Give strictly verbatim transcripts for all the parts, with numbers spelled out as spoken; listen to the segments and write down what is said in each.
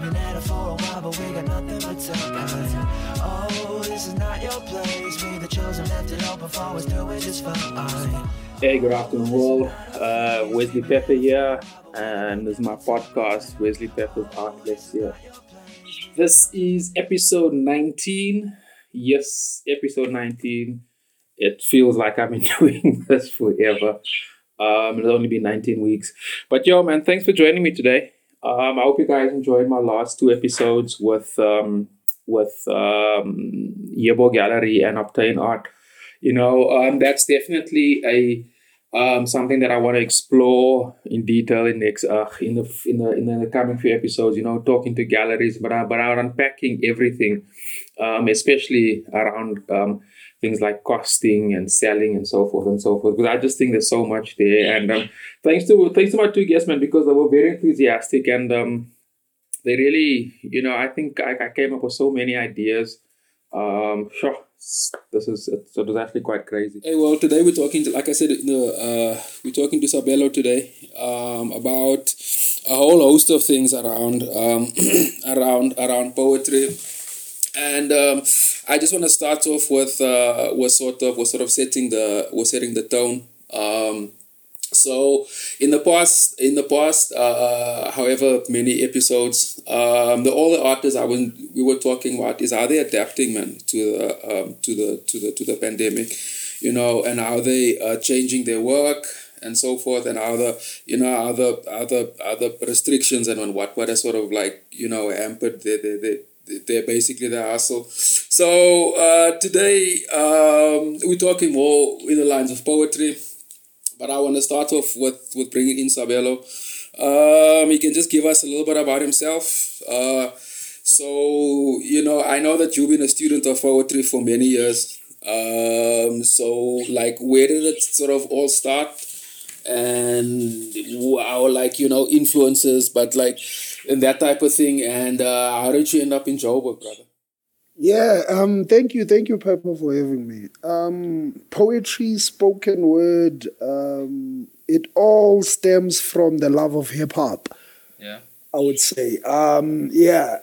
We've been at it for a while, but we got nothing but time. Oh, this is not your place. We the chosen, left it open for us, do it just fine. Hey, good afternoon, all. Uh, Wesley Pepper here, and this is my podcast, Wesley Pepper's Art Lecture. This is episode nineteen. Yes, episode nineteen. It feels like I've been doing this forever. Um, it's only been nineteen weeks. But yo, man, thanks for joining me today. Um, I hope you guys enjoyed my last two episodes with um, with um, Yebo Gallery and Optane Art. You know, um, that's definitely a um, something that I want to explore in detail in next uh, in the in the in the coming few episodes. You know, talking to galleries, but uh, but I'm unpacking everything, um, especially around um, things like costing and selling and so forth and so forth. Because I just think there's so much there. And um, thanks to thanks to my two guests, man, because they were very enthusiastic and um, they really, you know, I think I, I came up with so many ideas. Um, sure. This is it, so it was actually quite crazy. Hey, well, today we're talking to, like I said, you know, uh, we're talking to Sabelo today um, about a whole host of things around um, around around poetry, and um, I just want to start off with uh, was sort of was sort of setting the was setting the tone. Um, so in the past, in the past, uh, however many episodes, um, the all the artists I was we were talking about is how they adapting, man, to the um, to the to the to the pandemic, you know, and how they are changing their work and so forth, and how the you know how the other other restrictions and on what what are sort of like you know hampered their their their they're basically the hustle. So uh, today um, we're talking more in the lines of poetry. But I want to start off with, with bringing in Sabelo. Um, he can just give us a little bit about himself. Uh, so, you know, I know that you've been a student of poetry for many years. Um, so, like, where did it sort of all start? And wow, like, you know, influences, but like, and that type of thing. And uh, how did you end up in Joburg, brother? Yeah, um, thank you, thank you, Pepper, for having me. Um, poetry, spoken word, um, it all stems from the love of hip-hop, yeah. I would say. Um, yeah,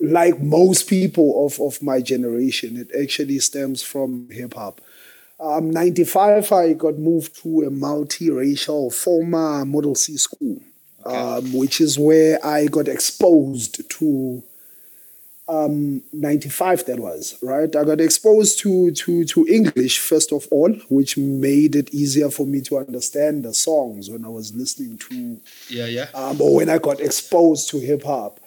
like most people of, of my generation, it actually stems from hip-hop. Um, ninety-five, I got moved to a multiracial former Model C school, okay. um, which is where I got exposed to... Um, ninety-five that was, right? I got exposed to, to, to English, first of all, which made it easier for me to understand the songs when I was listening to... Yeah, yeah. Um, or when I got exposed to hip-hop.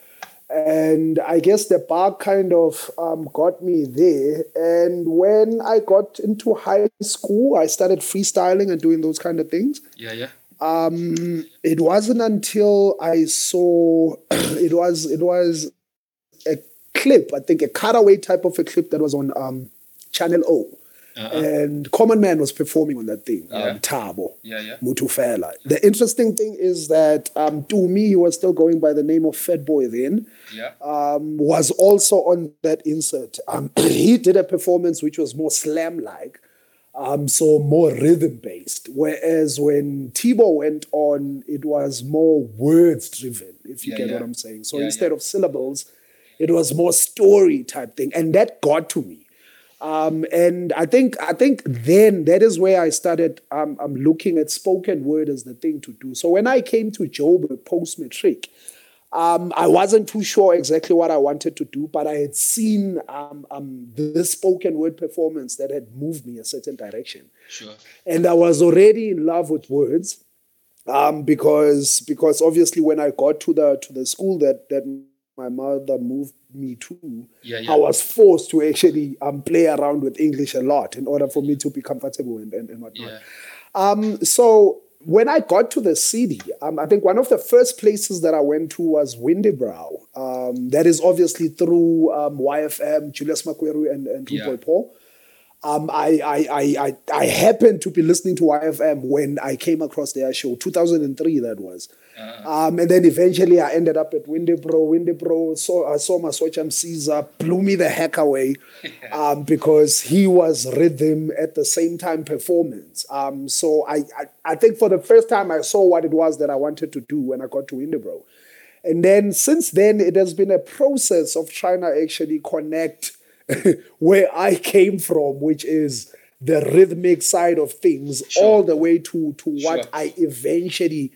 And I guess the bar kind of um, got me there. And when I got into high school, I started freestyling and doing those kind of things. Yeah, yeah. Um, it wasn't until I saw... it was it was... clip, I think a cutaway type of a clip that was on um, Channel O. Uh-uh. And Common Man was performing on that thing, yeah. um, Tabo, yeah, yeah. Mutu Fela. The interesting thing is that um, to me, he was still going by the name of Fed Boy then, yeah. um, was also on that insert. Um, he did a performance which was more slam-like, um, so more rhythm-based, whereas when Tabo went on, it was more words-driven, if you yeah, get yeah. what I'm saying. So yeah, instead yeah. of syllables, it was more story type thing. And that got to me. Um, and I think I think then that is where I started um, I'm looking at spoken word as the thing to do. So when I came to Joburg post-matric, um, I wasn't too sure exactly what I wanted to do, but I had seen um, um, this spoken word performance that had moved me a certain direction. Sure. And I was already in love with words um, because because obviously when I got to the to the school that that my mother moved me to, yeah, yeah. I was forced to actually um, play around with English a lot in order for me to be comfortable and, and, and whatnot. Yeah. Um, so when I got to the city, um, I think one of the first places that I went to was Windybrow. Um, that is obviously through um, Y F M, Julius McQuarrie and, and Tupor yeah. Paul. Um, I, I, I, I, I happened to be listening to Y F M when I came across their show, two thousand three that was. Uh-huh. Um, and then eventually I ended up at Windybrow. Windybrow, so I saw my Swatcham Caesar, blew me the heck away um, because he was rhythm at the same time performance. Um, so I, I, I think for the first time I saw what it was that I wanted to do when I got to Windybrow. And then since then, it has been a process of trying to actually connect where I came from, which is the rhythmic side of things, sure. all the way to, to sure. what I eventually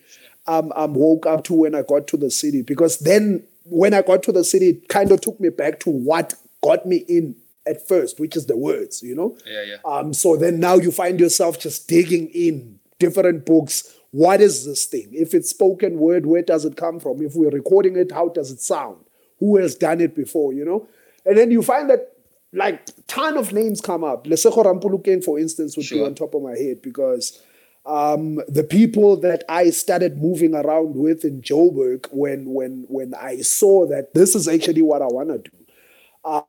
um, um, woke up to when I got to the city. Because then when I got to the city, it kind of took me back to what got me in at first, which is the words, you know? Yeah, yeah. Um, so then now you find yourself just digging in different books. What is this thing? If it's spoken word, where does it come from? If we're recording it, how does it sound? Who has done it before, you know? And then you find that, like, ton of names come up. Lesego Rampolokeng, for instance, would sure. be on top of my head because um, the people that I started moving around with in Joburg when, when, when I saw that this is actually what I want to do,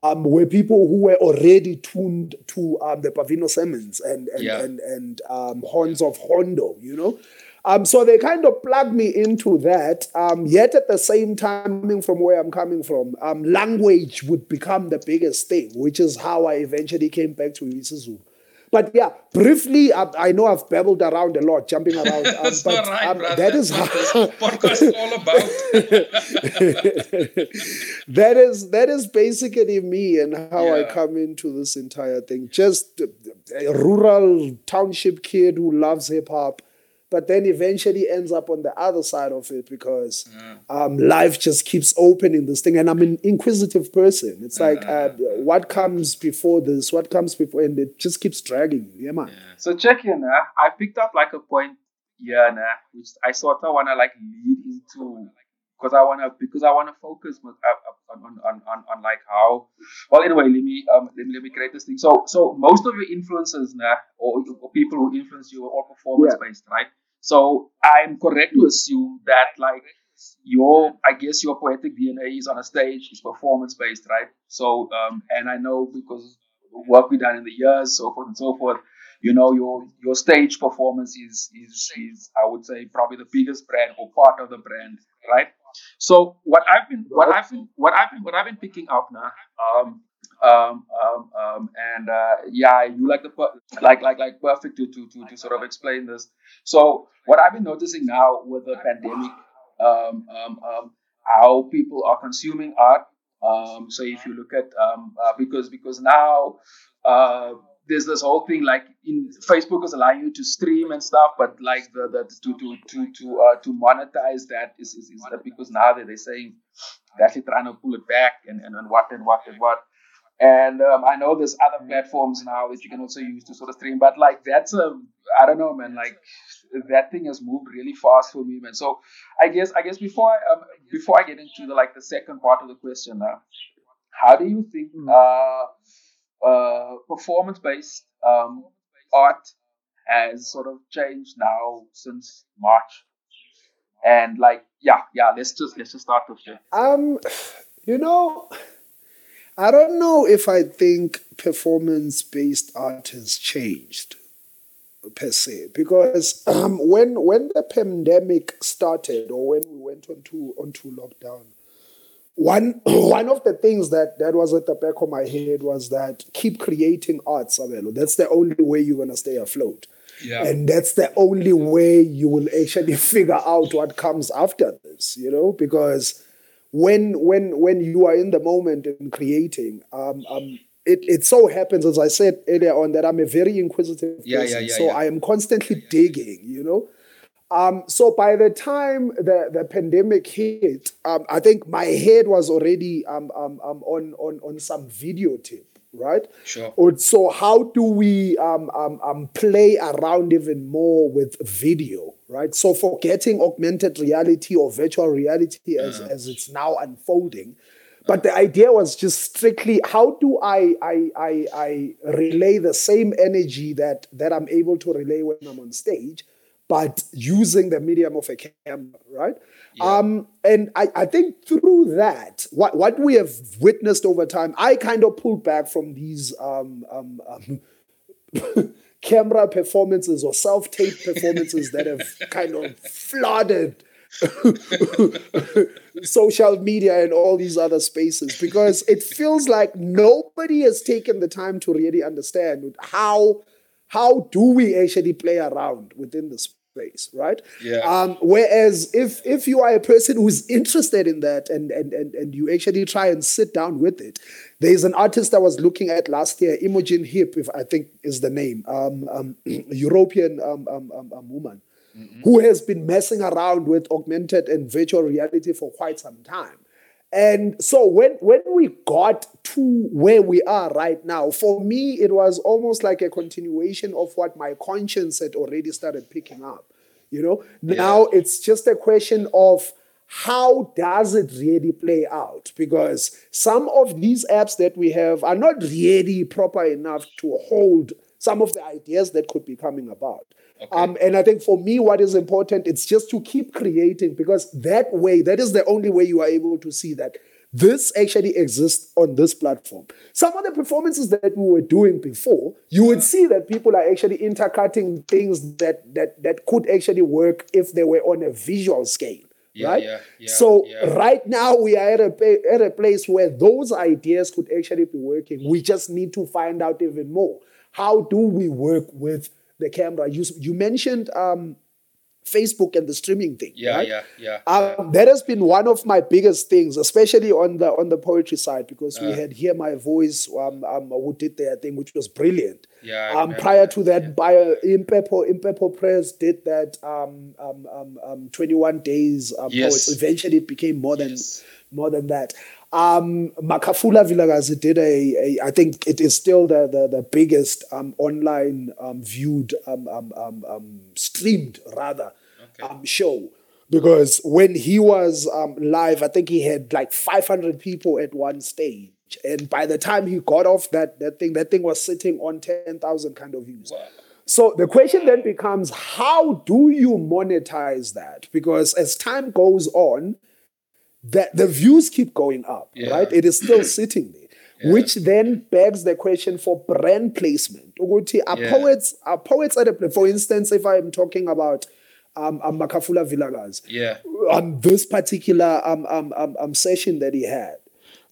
um, were people who were already tuned to um, the Pavino Simmons and, and, yeah. and, and um, Horns of Hondo, you know? Um, so they kind of plug me into that, um, yet at the same time, coming from where I'm coming from, um, language would become the biggest thing, which is how I eventually came back to isiZulu. But yeah, briefly, I, I know I've babbled around a lot, jumping around. Um, That's but, not right, um, brother. That is how... podcast is all about. that is that is basically me and how yeah. I come into this entire thing. Just a rural township kid who loves hip-hop, but then eventually ends up on the other side of it because yeah. um, life just keeps opening this thing. And I'm an inquisitive person. It's like, uh, what comes before this? What comes before? And it just keeps dragging you. Yeah, man. Yeah. So check in. Uh, I picked up like a point here, yeah, nah, which I sort of want to like lead into because I want to because I want to focus with, uh, on, on, on, on like how. Well, anyway, let me um let me, let me create this thing. So so most of your influences, nah, or, or people who influence you are all performance yeah. based, right? So I'm correct to assume that, like, your, I guess your poetic D N A is on a stage, it's performance-based, right? So, um, and I know because work we've done in the years, so forth and so forth, you know, your your stage performance is, is, is I would say, probably the biggest brand or part of the brand, right? So what I've been, what I've been, what I've been, what I've been picking up now, um, Um, um, um, and uh, yeah, you like the per- like like like perfect to, to to to sort of explain this. So what I've been noticing now with the pandemic, um, um, um, how people are consuming art. Um, so if you look at um, uh, because because now uh, there's this whole thing like in Facebook is allowing you to stream and stuff, but like the, the to to to to uh, to monetize that is is, is that because now that they're saying they're actually trying to pull it back and and, and what and what and what. And um, I know there's other platforms now that you can also use to sort of stream, but like that's a, I don't know, man, like that thing has moved really fast for me, man. So I guess, I guess before, I, um, before I get into the, like the second part of the question, uh, how do you think uh, uh, performance-based um, art has sort of changed now since March? And like, yeah, yeah, let's just, let's just start with that. Um, you know... I don't know if I think performance-based art has changed per se, because um, when when the pandemic started or when we went onto onto lockdown, one one of the things that, that was at the back of my head was that keep creating art, Sabelo. That's the only way you're gonna stay afloat, yeah. and that's the only way you will actually figure out what comes after this, you know, because. When when when you are in the moment and creating, um, um, it, it so happens, as I said earlier on, that I'm a very inquisitive person. Yeah, yeah, yeah, so yeah. I am constantly yeah, yeah. digging, you know. Um, so by the time the, the pandemic hit, um, I think my head was already um, um, um, on, on, on some videotape, right? Sure. Or, so how do we um, um, um, play around even more with video? Right, so forgetting augmented reality or virtual reality as, uh-huh. as it's now unfolding, but the idea was just strictly how do I I I, I relay the same energy that, that I'm able to relay when I'm on stage, but using the medium of a camera, right? Yeah. Um, and I, I think through that, what what we have witnessed over time, I kind of pulled back from these. Um, um, um, camera performances or self-tape performances that have kind of flooded social media and all these other spaces because it feels like nobody has taken the time to really understand how how do we actually play around within the place, right? Yeah. Um, whereas if if you are a person who's interested in that and and and and you actually try and sit down with it, there's an artist I was looking at last year, Imogen Heap, if I think is the name, um, um, European um, um, um, woman, mm-hmm. who has been messing around with augmented and virtual reality for quite some time. And so when when we got to where we are right now, for me, it was almost like a continuation of what my conscience had already started picking up. You know, now yeah. it's just a question of how does it really play out? Because some of these apps that we have are not really proper enough to hold some of the ideas that could be coming about. Okay. Um, and I think for me, what is important, it's just to keep creating, because that way, that is the only way you are able to see that this actually exists on this platform. Some of the performances that we were doing before, you would see that people are actually intercutting things that that that could actually work if they were on a visual scale, yeah, right? Yeah, yeah, so yeah. right now, we are at a, at a place where those ideas could actually be working. We just need to find out even more. How do we work with the camera? You, you mentioned um, Facebook and the streaming thing. Yeah, right? yeah, yeah, um, yeah. That has been one of my biggest things, especially on the on the poetry side, because uh, we had Hear My Voice, um, um, who did their thing, which was brilliant. Yeah. Um, prior that. to that, yeah. by Impepo Impepo Press did that um, um, um, um, twenty-one days um, yes. poetry. Eventually, it became more than yes. more than that. Um, Makhafula Vilakazi did a, a, I think it is still the the, the biggest um, online um, viewed, um, um, um, um, streamed rather, okay. um, show. Because when he was um, live, I think he had like five hundred people at one stage. And by the time he got off that, that thing, that thing was sitting on ten thousand kind of views. Wow. So the question then becomes, how do you monetize that? Because as time goes on, that the views keep going up, yeah. right? It is still sitting there, yeah. which then begs the question for brand placement. Uguti, are yeah. poets are poets at a place? For instance, if I am talking about um, um Makhafula Vilakazi, yeah, um, this particular um, um um um session that he had,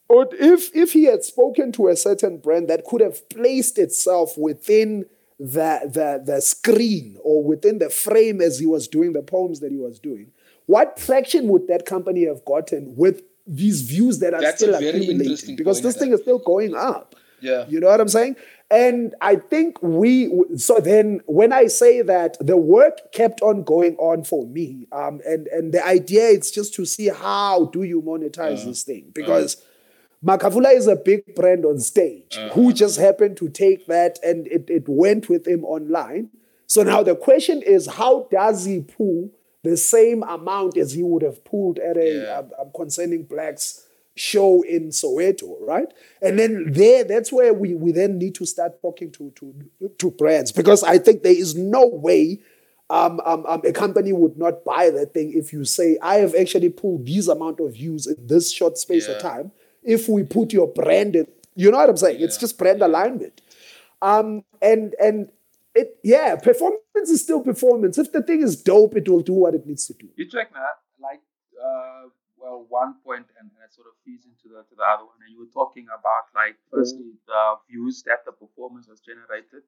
or if if he had spoken to a certain brand that could have placed itself within the the the screen or within the frame as he was doing the poems that he was doing. What traction would that company have gotten with these views that are That's still accumulating? Because this thing is still going up. Yeah. You know what I'm saying? And I think we, so then when I say that, the work kept on going on for me. Um, and, and the idea is just to see how do you monetize uh, this thing? Because uh, Makhafula is a big brand on stage uh, who just happened to take that and it, it went with him online. So now the question is, how does he pull the same amount as he would have pulled at a yeah. um, um, Concerning Blacks show in Soweto, right? And then there, that's where we, we then need to start talking to, to, to brands, because I think there is no way um, um, um, a company would not buy that thing if you say, I have actually pulled these amount of views in this short space yeah. of time. If we put your brand in, you know what I'm saying? Yeah. It's just brand alignment. Um, and, and, It, yeah, performance is still performance. If the thing is dope, it will do what it needs to do. You check that, like, uh, well, one point, and that sort of feeds into the to the other one. And you were talking about, like, firstly, mm. the views that the performance has generated.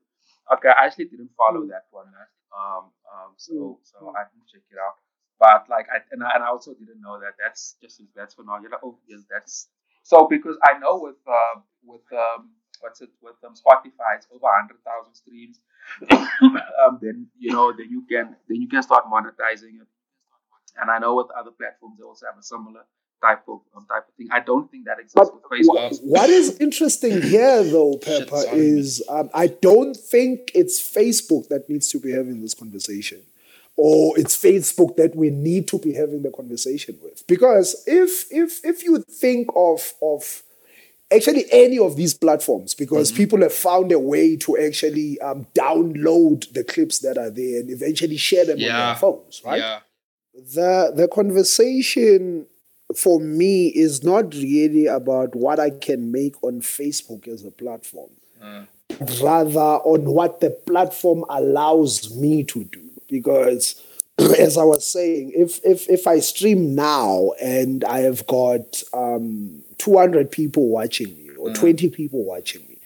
Okay, I actually didn't follow that one, um, um, so so mm. I didn't check it out. But like, I and I, and I also didn't know that. That's just that's phenomenal. Oh, yes, that's so because I know with uh, with. Um, What's it with um, Spotify? It's over one hundred thousand streams. um, then you know, then you can then you can start monetizing it. And I know with other platforms they also have a similar type of um, type of thing. I don't think that exists but with Facebook. What, what is interesting here, though, Pepper, is um, I don't think it's Facebook that needs to be having this conversation, or it's Facebook that we need to be having the conversation with. Because if if if you think of of Actually, any of these platforms, because mm-hmm. people have found a way to actually um, download the clips that are there and eventually share them yeah. on their phones, right? Yeah. The, the conversation for me is not really about what I can make on Facebook as a platform, mm. but rather on what the platform allows me to do. Because as I was saying, if if if I stream now and I have got um, two hundred people watching me or mm. twenty people watching me,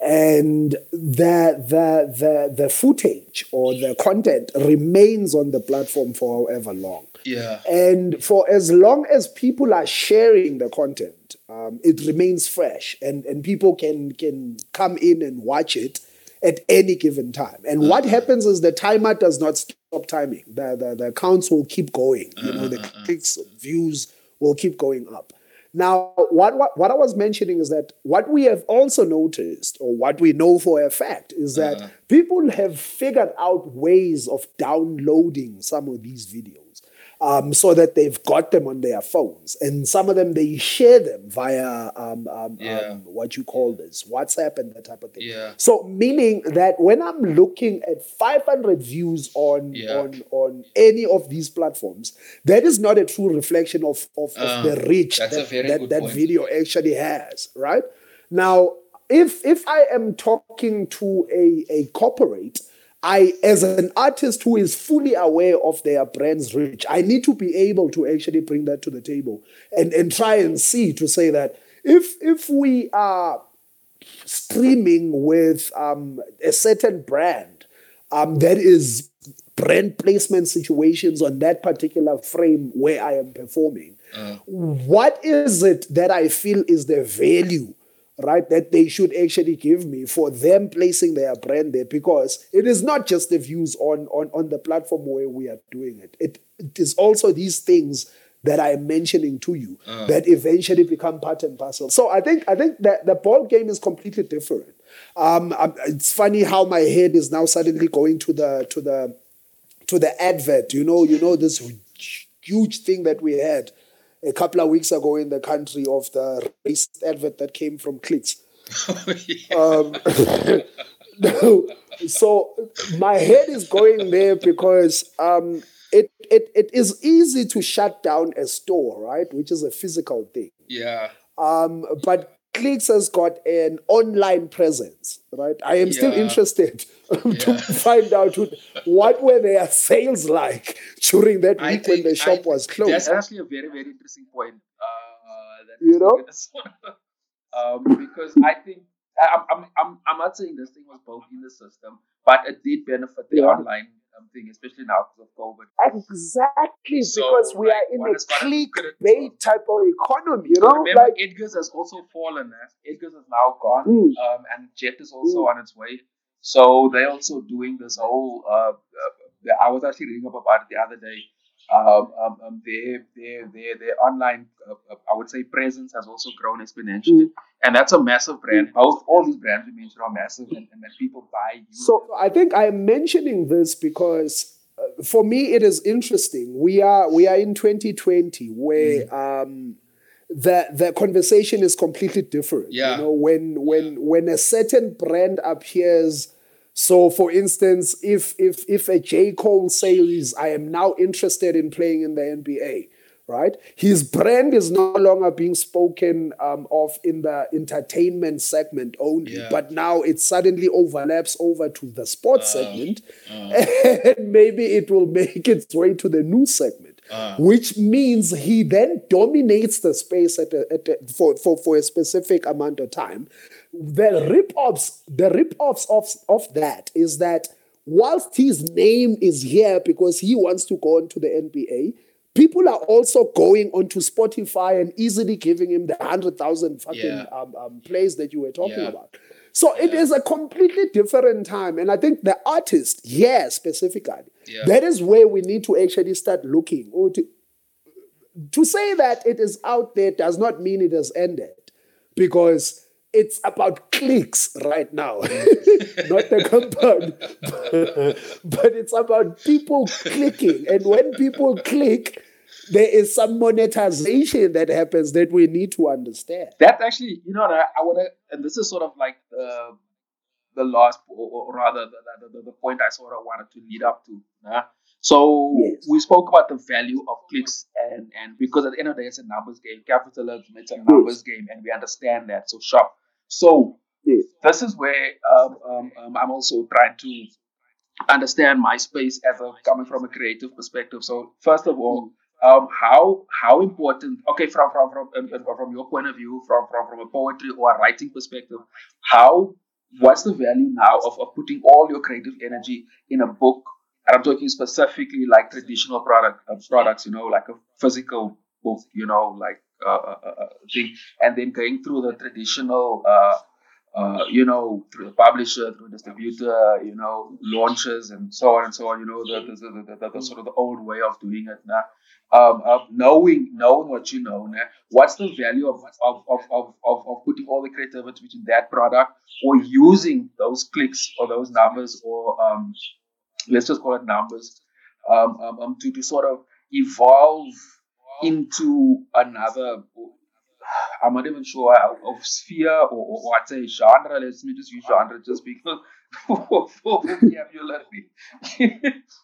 and the, the, the, the footage or the content remains on the platform for however long. Yeah. And for as long as people are sharing the content, um, it remains fresh, and, and people can, can come in and watch it at any given time. And uh-huh. what happens is the timer does not stop timing. The, the, the accounts will keep going. You know, the clicks, views will keep going up. Now, what, what what I was mentioning is that what we have also noticed, or what we know for a fact, is that uh-huh. people have figured out ways of downloading some of these videos um, so that they've got them on their phones. And some of them, they share them via um, um, yeah. um, what you call this, WhatsApp and that type of thing. Yeah. So meaning that when I'm looking at five hundred views on, yeah. on, on any of these platforms, that is not a true reflection of, of, um, of the reach that that, that video actually has, right? Now, if if I am talking to a, a corporate, I, as an artist who is fully aware of their brand's reach, I need to be able to actually bring that to the table and, and try and see to say that if if we are streaming with um, a certain brand, um, that is brand placement situations on that particular frame where I am performing, uh-huh. what is it that I feel is the value, right, that they should actually give me for them placing their brand there? Because it is not just the views on, on, on the platform where we are doing it. It, it is also these things that I'm mentioning to you uh. that eventually become part and parcel. So I think I think that the ball game is completely different. Um, it's funny how my head is now suddenly going to the to the to the advert. You know, you know this huge thing that we had a couple of weeks ago in the country of the racist advert that came from Clicks. Oh, yeah. um, no, so my head is going there because um, it, it it is easy to shut down a store, right? Which is a physical thing. Yeah. Um, but Clicks has got an online presence, right? I am yeah. still interested to yeah. find out who, what were their sales like during that I week think, when the shop I, was closed. That's actually a very, very interesting point. Uh, that you know, um, because I think I, I'm, I'm, I'm not saying this thing was both in the system, but it did benefit the yeah. online thing, especially now because of COVID. Exactly, so, because we like, are in a clickbait type of economy, you know? Remember, like, Edgars has also fallen. Eh? Edgars is now gone, mm. um, and Jet is also mm. on its way. So they're also doing this whole, uh, uh, I was actually reading up about it the other day. Um, um, um, their, their, their, their online, uh, uh, I would say, presence has also grown exponentially. Mm. And that's a massive brand. Both, all these brands we mentioned are massive, and, and that people buy you. So I think I'm mentioning this because uh, for me, it is interesting. We are we are in twenty twenty where mm. um, the, the conversation is completely different. Yeah. You know, when, when, when a certain brand appears. So, for instance, if if if a J. Cole says, I am now interested in playing in the N B A, right? His brand is no longer being spoken um, of in the entertainment segment only, yeah. but now it suddenly overlaps over to the sports uh, segment, uh, and maybe it will make its way to the news segment, uh, which means he then dominates the space at, a, at a, for, for, for a specific amount of time. The rip-offs, the rip-offs of, of that is that whilst his name is here because he wants to go on to the N B A, people are also going onto Spotify and easily giving him the one hundred thousand fucking yeah. um, um, plays that you were talking yeah. about. So yeah. it is a completely different time. And I think the artist, yeah, specifically, yeah. that is where we need to actually start looking. Or to, to say that it is out there does not mean it has ended, because it's about clicks right now, not the compound, but it's about people clicking. And when people click, there is some monetization that happens that we need to understand. That's actually, you know, I, I want to, and this is sort of like the, the last, or, or rather the, the, the point I sort of wanted to lead up to. Huh? So yes. we spoke about the value of clicks, and, and because at the end of the day, it's a numbers game. Capitalism, it's a numbers yes. game, and we understand that. So sharp. So yes. this is where um, um, um, I'm also trying to understand my space as a, coming from a creative perspective. So first of all, um, how how important? Okay, from from from, from your point of view, from from from a poetry or a writing perspective, how what's the value now of, of putting all your creative energy in a book? And I'm talking specifically like traditional product uh, products, you know, like a physical book, you know, like uh, uh, uh, thing. And then going through the traditional, uh, uh, you know, through the publisher, through distributor, you know, launches and so on and so on, you know, the, the, the, the, the sort of the old way of doing it now. Um, of knowing, knowing what you know, né? What's the value of of, of of of putting all the creativity into that product, or using those clicks or those numbers, or um, let's just call it numbers, um, um, um, to to sort of evolve into another. I'm not even sure of sphere or, or, or I'd say genre. Let me just use genre just because for vocabulary,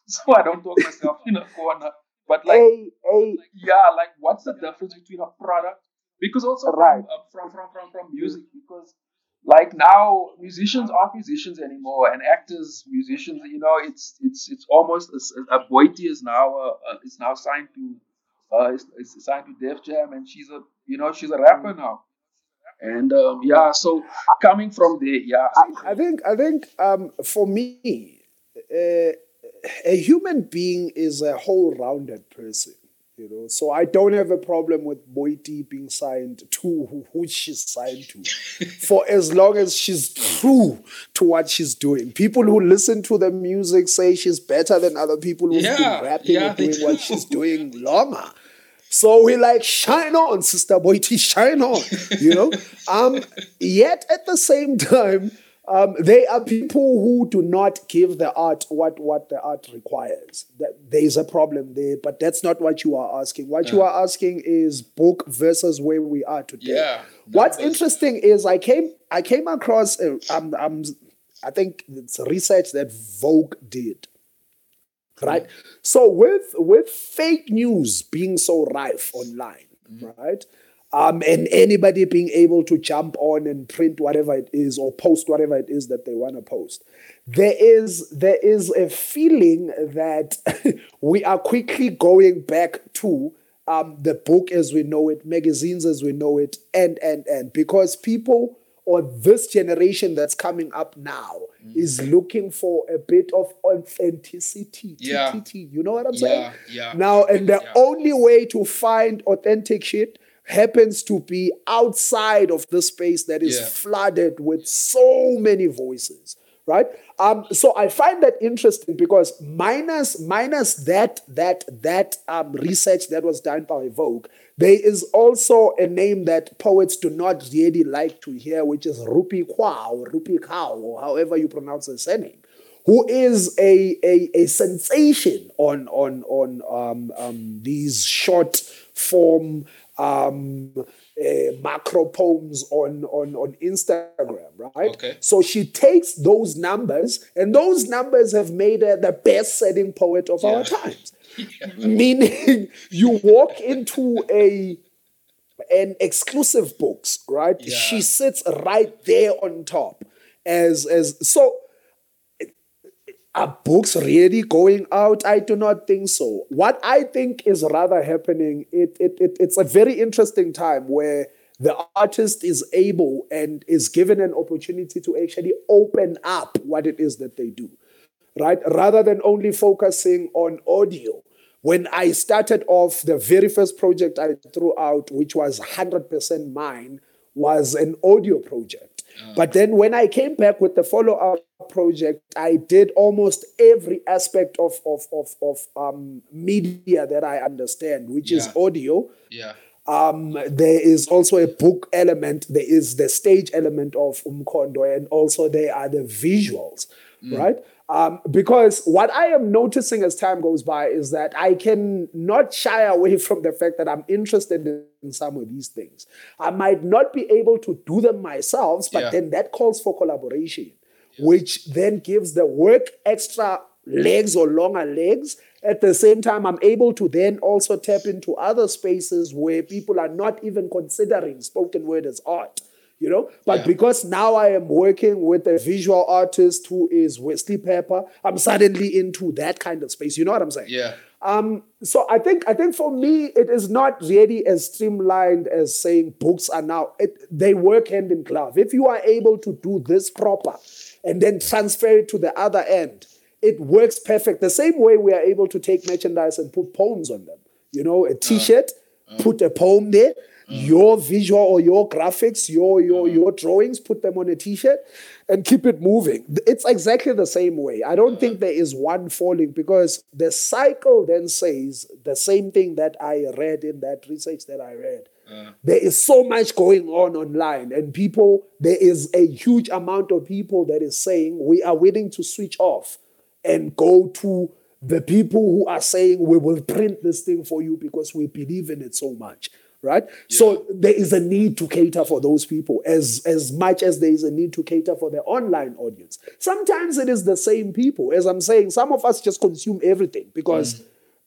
so I don't talk myself in a corner. But like, hey, hey. like, yeah, like, what's the difference between a product? Because also right. from, uh, from from from from music, because like now musicians aren't musicians anymore, and actors, musicians, you know, it's it's it's almost a, a Boiti is now uh, is now signed to uh is, is signed to Def Jam, and she's a you know she's a rapper now, and um, yeah, so coming from there, yeah, I, I think I think um for me. Uh, A human being is a whole-rounded person, you know. So I don't have a problem with Boiti being signed to who she's signed to, for as long as she's true to what she's doing. People who listen to the music say she's better than other people who've yeah, been rapping yeah, and doing what she's doing longer. So we like, shine on, Sister Boiti, shine on, you know. Um, yet at the same time, Um, they are people who do not give the art what, what the art requires. That there is a problem there, but that's not what you are asking. What yeah. you are asking is book versus where we are today. Yeah, What's is. interesting is I came I came across uh, I'm, I'm, I think it's research that Vogue did. Right? Mm. So with with fake news being so rife online, mm. right? Um, and anybody being able to jump on and print whatever it is or post whatever it is that they want to post. There is there is a feeling that we are quickly going back to um, the book as we know it, magazines as we know it, and, and, and. Because people or this generation that's coming up now mm. is looking for a bit of authenticity. Yeah. T T T, you know what I'm yeah, saying? Yeah. Now, and the yeah. only way to find authentic shit happens to be outside of the space that is yeah. flooded with so many voices, right? Um, so I find that interesting because minus minus that that that um, research that was done by Vogue, there is also a name that poets do not really like to hear, which is Rupi Kwa or Rupi Kwa, or however you pronounce the surname, who is a a, a sensation on on on um, um, these short form. Um, uh, macro poems on, on, on Instagram, right? Okay. So she takes those numbers, and those numbers have made her the best-selling poet of yeah. our times. yeah. Meaning, you walk into a an exclusive books, right? Yeah. She sits right there on top. As as so, are books really going out? I do not think so. What I think is rather happening, it, it, it it's a very interesting time where the artist is able and is given an opportunity to actually open up what it is that they do, right? Rather than only focusing on audio. When I started off, the very first project I threw out, which was one hundred percent mine, was an audio project. But then when I came back with the follow-up project, I did almost every aspect of of of, of um, media that I understand, which yeah. is audio. Yeah. Um, there is also a book element. There is the stage element of Umkhondo, and also there are the visuals, mm. right? Um, because what I am noticing as time goes by is that I can not shy away from the fact that I'm interested in, in some of these things. I might not be able to do them myself, but yeah. then that calls for collaboration, yeah. which then gives the work extra legs or longer legs. At the same time, I'm able to then also tap into other spaces where people are not even considering spoken word as art. You know, but yeah. because now I am working with a visual artist who is Wesley Pepper, I'm suddenly into that kind of space. You know what I'm saying? Yeah. Um, so I think I think for me, it is not really as streamlined as saying books are now. It, they work hand in glove. If you are able to do this proper and then transfer it to the other end, it works perfect. The same way we are able to take merchandise and put poems on them. You know, a T-shirt, uh, uh, put a poem there. Uh, your visual or your graphics, your your your drawings, put them on a T-shirt and keep it moving. It's exactly the same way. I don't uh, think there is one falling, because the cycle then says the same thing that I read in that research that I read. Uh, there is so much going on online, and people, there is a huge amount of people that is saying we are willing to switch off and go to the people who are saying we will print this thing for you because we believe in it so much. Right? Yeah. So there is a need to cater for those people as, as much as there is a need to cater for the online audience. Sometimes it is the same people. As I'm saying, some of us just consume everything because mm.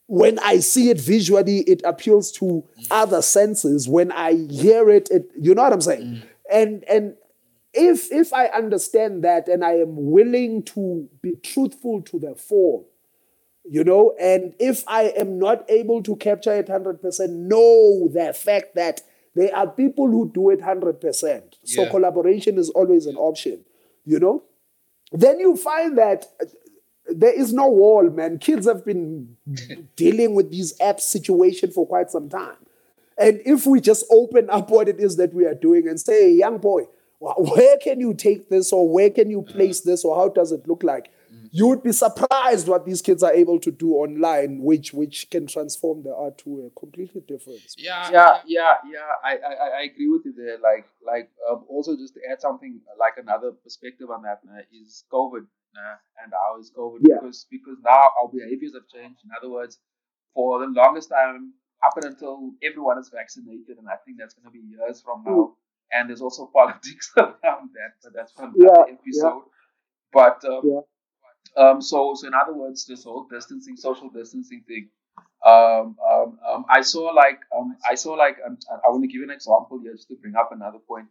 when I see it visually, it appeals to mm. other senses. When I hear it, it, you know what I'm saying? Mm. And and if if I understand that and I am willing to be truthful to the form, you know, and if I am not able to capture it one hundred percent, know the fact that there are people who do it one hundred percent. So yeah. collaboration is always an option, you know. Then you find that there is no wall, man. Kids have been dealing with these apps situation for quite some time. And if we just open up what it is that we are doing and say, young boy, where can you take this, or where can you place this, or how does it look like? You would be surprised what these kids are able to do online, which which can transform the art to a completely different space. Yeah, yeah, yeah, yeah. I, I, I agree with you there. Like, like um, also just to add something, like another perspective on that uh, is COVID uh, and how is COVID yeah. because because now our behaviors have changed. In other words, for the longest time, up until everyone is vaccinated, and I think that's going to be years from now. Mm. And there's also politics around that, but that's from another yeah, episode. Yeah. But um, yeah. Um, so, so in other worwords, this whole distancing, social distancing thing. Um, um, um, I saw like, um, I saw like, um, I want to give you an example here just to bring up another point.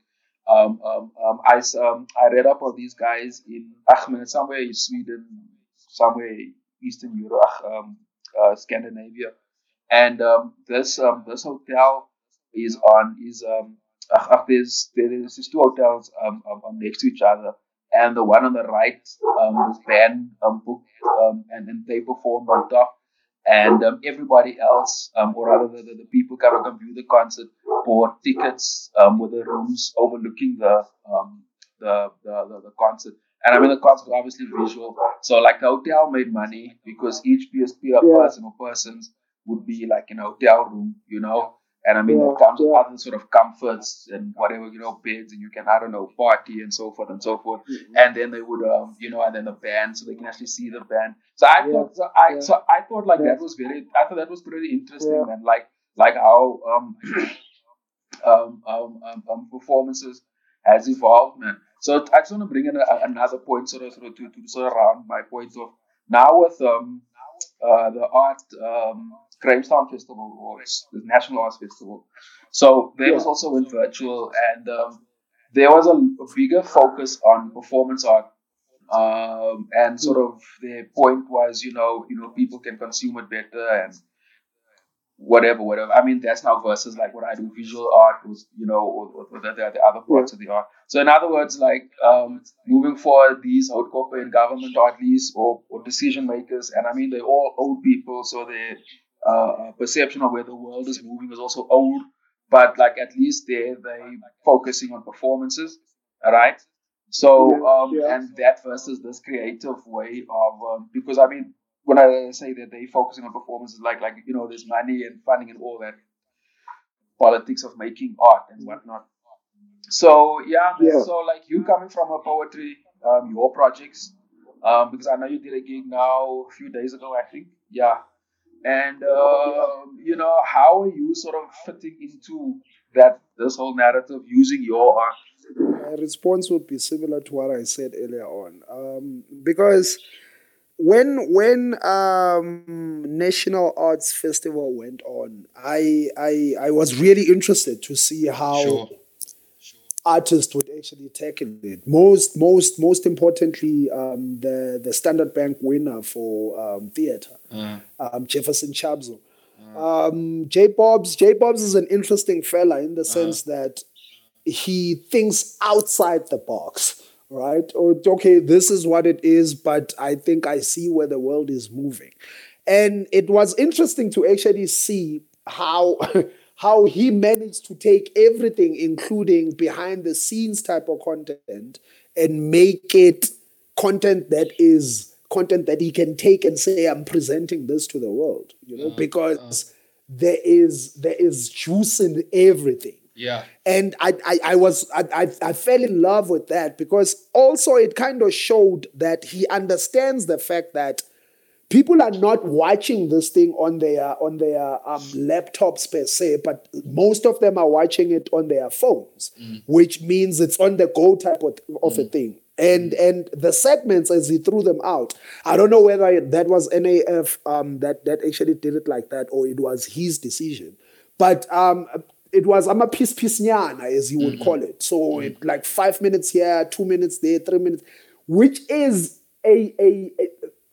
Um, um, um, I, um, I read up on these guys in Achman, somewhere in Sweden, somewhere in Eastern Europe, um, uh, Scandinavia, and um, this um, this hotel is on is um, uh, there's there's these two hotels um, um next to each other. And the one on the right um, was band um, booked, um, and then they performed on top. And um, everybody else, um, or rather the, the people coming to view the concert, bought tickets um, with the rooms overlooking the, um, the, the, the the concert. And I mean, the concert was obviously visual. So like the hotel made money because each P S P or yeah. person or persons would be like in a hotel room, you know. And I mean, yeah, it comes with yeah. other sort of comforts and whatever, you know, beds, and you can, I don't know, party and so forth and so forth. Mm-hmm. And then they would, um, you know, and then the band, so they can actually see the band. So I yeah. thought, so I, yeah. so I thought like yeah. that was very, I thought that was pretty interesting, yeah. man. Like, like how um, um, um, um, um, performances has evolved, man. So I just want to bring in a, another point, sort of, sort of to, to sort of round my points of now with um, uh, the art. Um, Grahamstown Festival, or the National Arts Festival. So they yeah. was also in virtual, and um, there was a, a bigger focus on performance art, um, and sort of their point was, you know, you know, people can consume it better and whatever, whatever. I mean, that's now versus like what I do, visual art, was, you know, or, or the, the other parts yeah. of the art. So in other words, like um, moving forward, these old corporate government art leads or, or decision makers, and I mean, they're all old people, so they. Uh, perception of where the world is moving is also old, but like at least they're they focusing on performances, all right? So, um, yeah, yeah. and that versus this creative way of, um, because I mean, when I say that they're focusing on performances, like, like you know, there's money and funding and all that politics of making art and whatnot. So, yeah, yeah. so like you coming from a poetry, um, your projects, um, because I know you did a gig now a few days ago, I think, yeah. And, um, you know, how are you sort of fitting into that, this whole narrative using your art? My response would be similar to what I said earlier on. Um, because when when um, National Arts Festival went on, I, I I was really interested to see how, sure. Sure. artists would actually tackle it. Most, most, most importantly, um, the the Standard Bank winner for um, theatre, uh. um, Jefferson Chabzo. Uh. Um, J. Bobs, J. Bobs is an interesting fella in the sense uh. that he thinks outside the box, right? Or okay, this is what it is, but I think I see where the world is moving, and it was interesting to actually see how. How he managed to take everything, including behind-the-scenes type of content, and make it content that is content that he can take and say, "I'm presenting this to the world," you know, uh, because uh. there is there is juice in everything. Yeah, and I I, I was I, I I fell in love with that because also it kind of showed that he understands the fact that. People are not watching this thing on their on their um, laptops per se, but most of them are watching it on their phones, mm. which means it's on the go type of, of mm. a thing. And mm. and the segments as he threw them out, I don't know whether that was N A F um, that that actually did it like that or it was his decision, but um, it was amapispisnyana as you would mm-hmm. call it. So mm. it, like five minutes here, two minutes there, three minutes, which is a a. a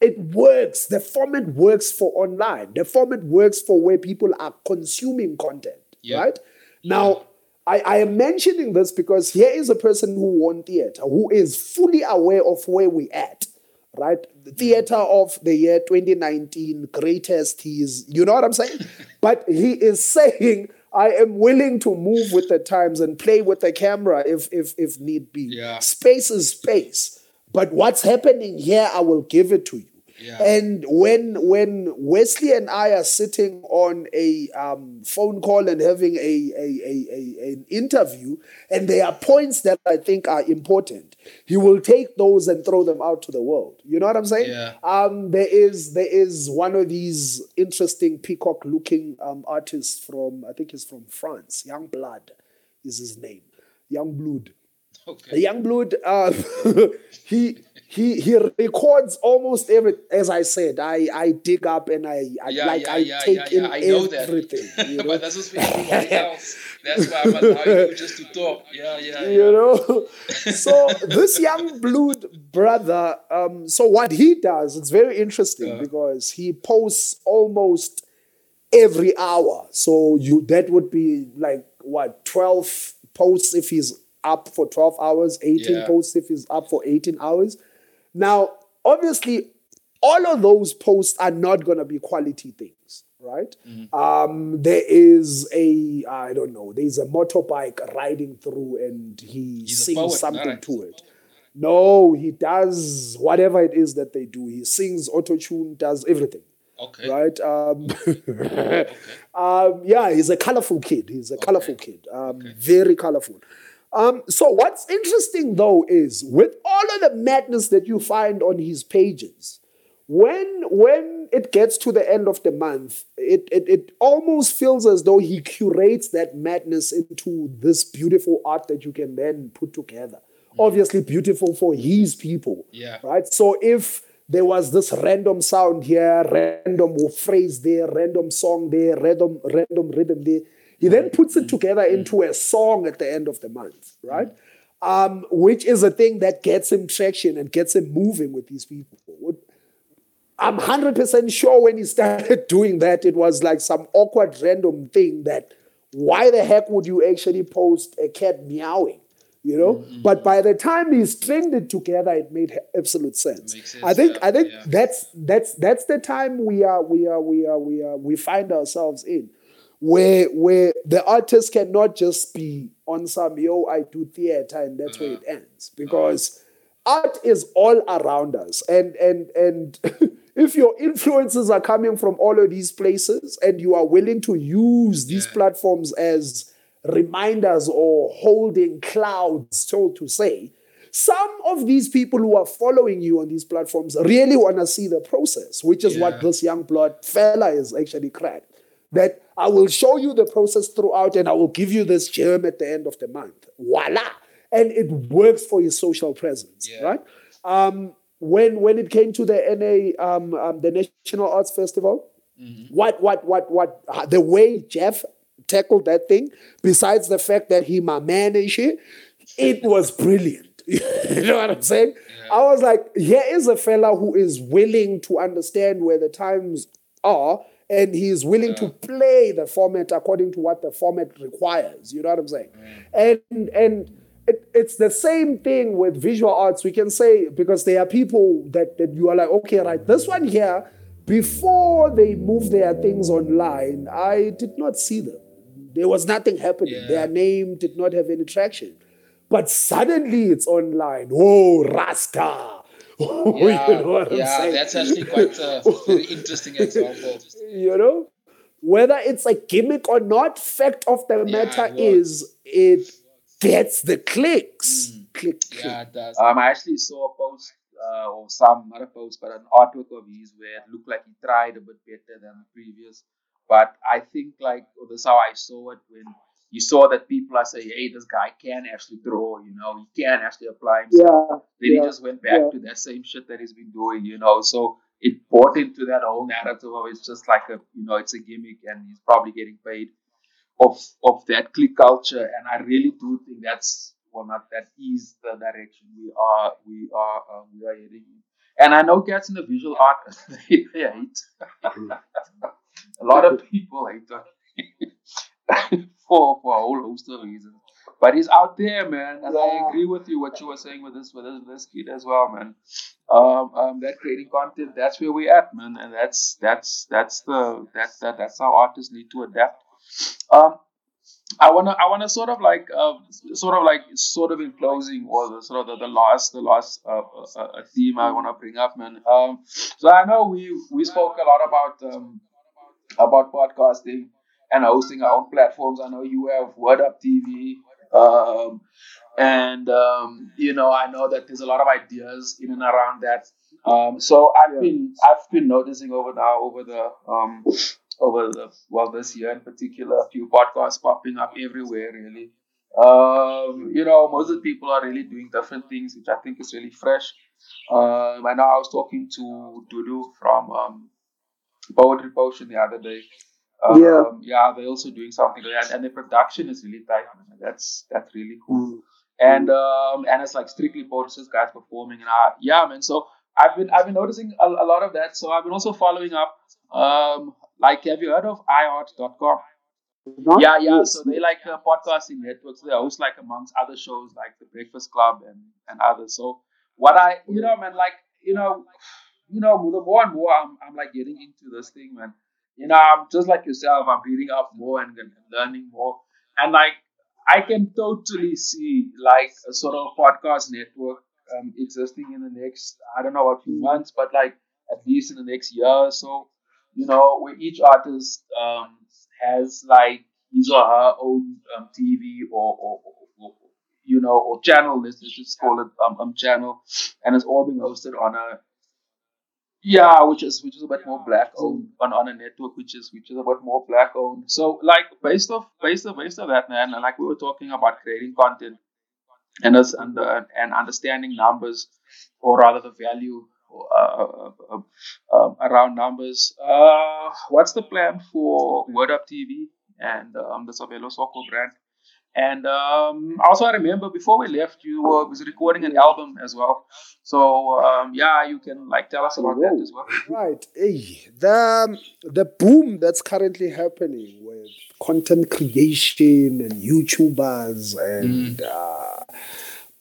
It works. The format works for online. The format works for where people are consuming content, yeah. right? Now, yeah. I, I am mentioning this because here is a person who won theater, who is fully aware of where we at, right? The theater of the year twenty nineteen, greatest he's, you know what I'm saying? But he is saying, I am willing to move with the times and play with the camera if, if, if need be. Yeah. Space is space. But what's happening here, I will give it to you. Yeah. And when when Wesley and I are sitting on a um, phone call and having a, a, a, a an interview, and there are points that I think are important, he will take those and throw them out to the world. You know what I'm saying? Yeah. Um, there is there is one of these interesting peacock-looking um, artists from I think he's from France. Young Blood is his name. Young Blood. Okay. Youngblood, uh, he he he records almost every. As I said, I, I dig up and I, I yeah, like yeah, I yeah, take yeah, yeah. in I know everything. That. You know? But that's what else. That's why I'm allowing you just to talk. Yeah, yeah. yeah. You know. So this Youngblood brother, um, so what he does, it's very interesting yeah. because he posts almost every hour. So you that would be like what twelve posts if he's. Up for twelve hours, eighteen yeah. posts if it's up for eighteen hours. Now, obviously, all of those posts are not going to be quality things, right? Mm-hmm. Um, there is a, I don't know, there's a motorbike riding through and he He's sings poet, something right. to it. No, he does whatever it is that they do. He sings, auto-tune, does everything. Okay. Right. Um, okay. um, yeah, he's a colorful kid. He's a okay. colorful kid. Um, okay. Very colorful. Um, so what's interesting, though, is with all of the madness that you find on his pages, when when it gets to the end of the month, it, it, it almost feels as though he curates that madness into this beautiful art that you can then put together. Mm-hmm. Obviously beautiful for his people, yeah. right? So if there was this random sound here, random phrase there, random song there, random random rhythm there, he then puts it together into a song at the end of the month, right? Um, which is a thing that gets him traction and gets him moving with these people. I'm one hundred percent sure when he started doing that, it was like some awkward random thing that why the heck would you actually post a cat meowing, you know? Mm-hmm. But by the time he stringed it together, it made absolute sense. sense I think yeah. I think yeah. that's that's that's the time we are we are we are we are we find ourselves in. Where where the artist cannot just be on some, yo, I do theater and that's uh-huh. where it ends. Because uh-huh. art is all around us. And and and if your influences are coming from all of these places and you are willing to use these yeah. platforms as reminders or holding clouds, so to say, some of these people who are following you on these platforms really want to see the process, which is yeah. what this young blood fella is actually cracked. That I will show you the process throughout and I will give you this gem at the end of the month. Voila! And it works for his social presence, yeah. right? Um, when when it came to the N A, um, um, the National Arts Festival, mm-hmm. what, what, what, what, the way Jeff tackled that thing, besides the fact that he my man and shit, It was brilliant. You know what I'm saying? Yeah. I was like, here is a fella who is willing to understand where the times are, and he's willing yeah. to play the format according to what the format requires. You know what I'm saying? Yeah. And and it, it's the same thing with visual arts. We can say, because there are people that, that you are like, okay, right, this one here, before they move their things online, I did not see them. There was nothing happening. Yeah. Their name did not have any traction. But suddenly it's online. Oh, Rasta. Oh, yeah, you know what I'm yeah saying? That's actually quite a very interesting example. You know, whether it's a gimmick or not, fact of the yeah, matter it is it gets the clicks. Mm. Click, click. Yeah, it does. Um, I actually saw a post, uh, or some, not a post, but an artwork of his where it looked like he tried a bit better than the previous. But I think, like, well, that's how I saw it when you saw that people are saying, hey, this guy can actually draw, you know, he can actually apply himself. Yeah, then yeah, he just went back yeah. to that same shit that he's been doing, you know. So it bought into that whole narrative of it's just like a, you know, it's a gimmick and he's probably getting paid off of that click culture. And I really do think that's, well, not that is the direction we are, we are, uh, we are heading. And I know cats in the visual art, they hate. A lot of people hate on for for a whole host of reasons. But he's out there, man. And yeah. I agree with you what you were saying with this with this, this kid as well, man. Um, um, that creating content, that's where we're at, man. And that's that's that's the that's that that's how artists need to adapt. Um, I wanna I wanna sort of like uh, sort of like sort of in closing, or the sort of the, the last the last uh, uh, theme I wanna bring up, man. Um, so I know we we spoke a lot about um, about podcasting and hosting our own platforms. I know you have WordUp T V, um, and um, you know, I know that there's a lot of ideas in and around that. Um, so I've yeah. been I've been noticing over now over the um, over the well this year in particular, a few podcasts popping up everywhere. Really, um, you know, most of the people are really doing different things, which I think is really fresh. Um, I know I was talking to Dudu from um, Poetry Potion the other day. Um, yeah, yeah, they're also doing something like that, and the production is really tight. Man. That's that's really cool, mm. and um, and it's like strictly poetry guys performing, and I, yeah, man. So I've been I've been noticing a, a lot of that. So I've been also following up. Um, like, have you heard of i heart dot com? Not yeah, yeah. Yes. So they like a podcasting network. So they host like amongst other shows like The Breakfast Club and and others. So what I you know, man, like you know, you know, the more and more I'm I'm like getting into this thing, man. You know, I'm just like yourself, I'm reading up more and, and learning more. And, like, I can totally see, like, a sort of podcast network um, existing in the next, I don't know, a few months, but, like, at least in the next year or so, you know, where each artist um, has, like, his or her own um, T V or, or, or, or, you know, or channel, let's just call it um, um channel, and it's all being hosted on a, Yeah, which is which is a bit yeah. more black owned on, on a network, which is which is a bit more black owned. So like based off based off based off that, man, like we were talking about creating content and us and the, and understanding numbers, or rather the value uh, uh, uh, around numbers. Uh, what's the plan for WordUp T V and um, the Sabelo Soko brand? And um, also, I remember before we left, you were was recording an album as well. So um, yeah, you can like tell us about that as well. Right, hey, the the boom that's currently happening with content creation and YouTubers and mm. uh,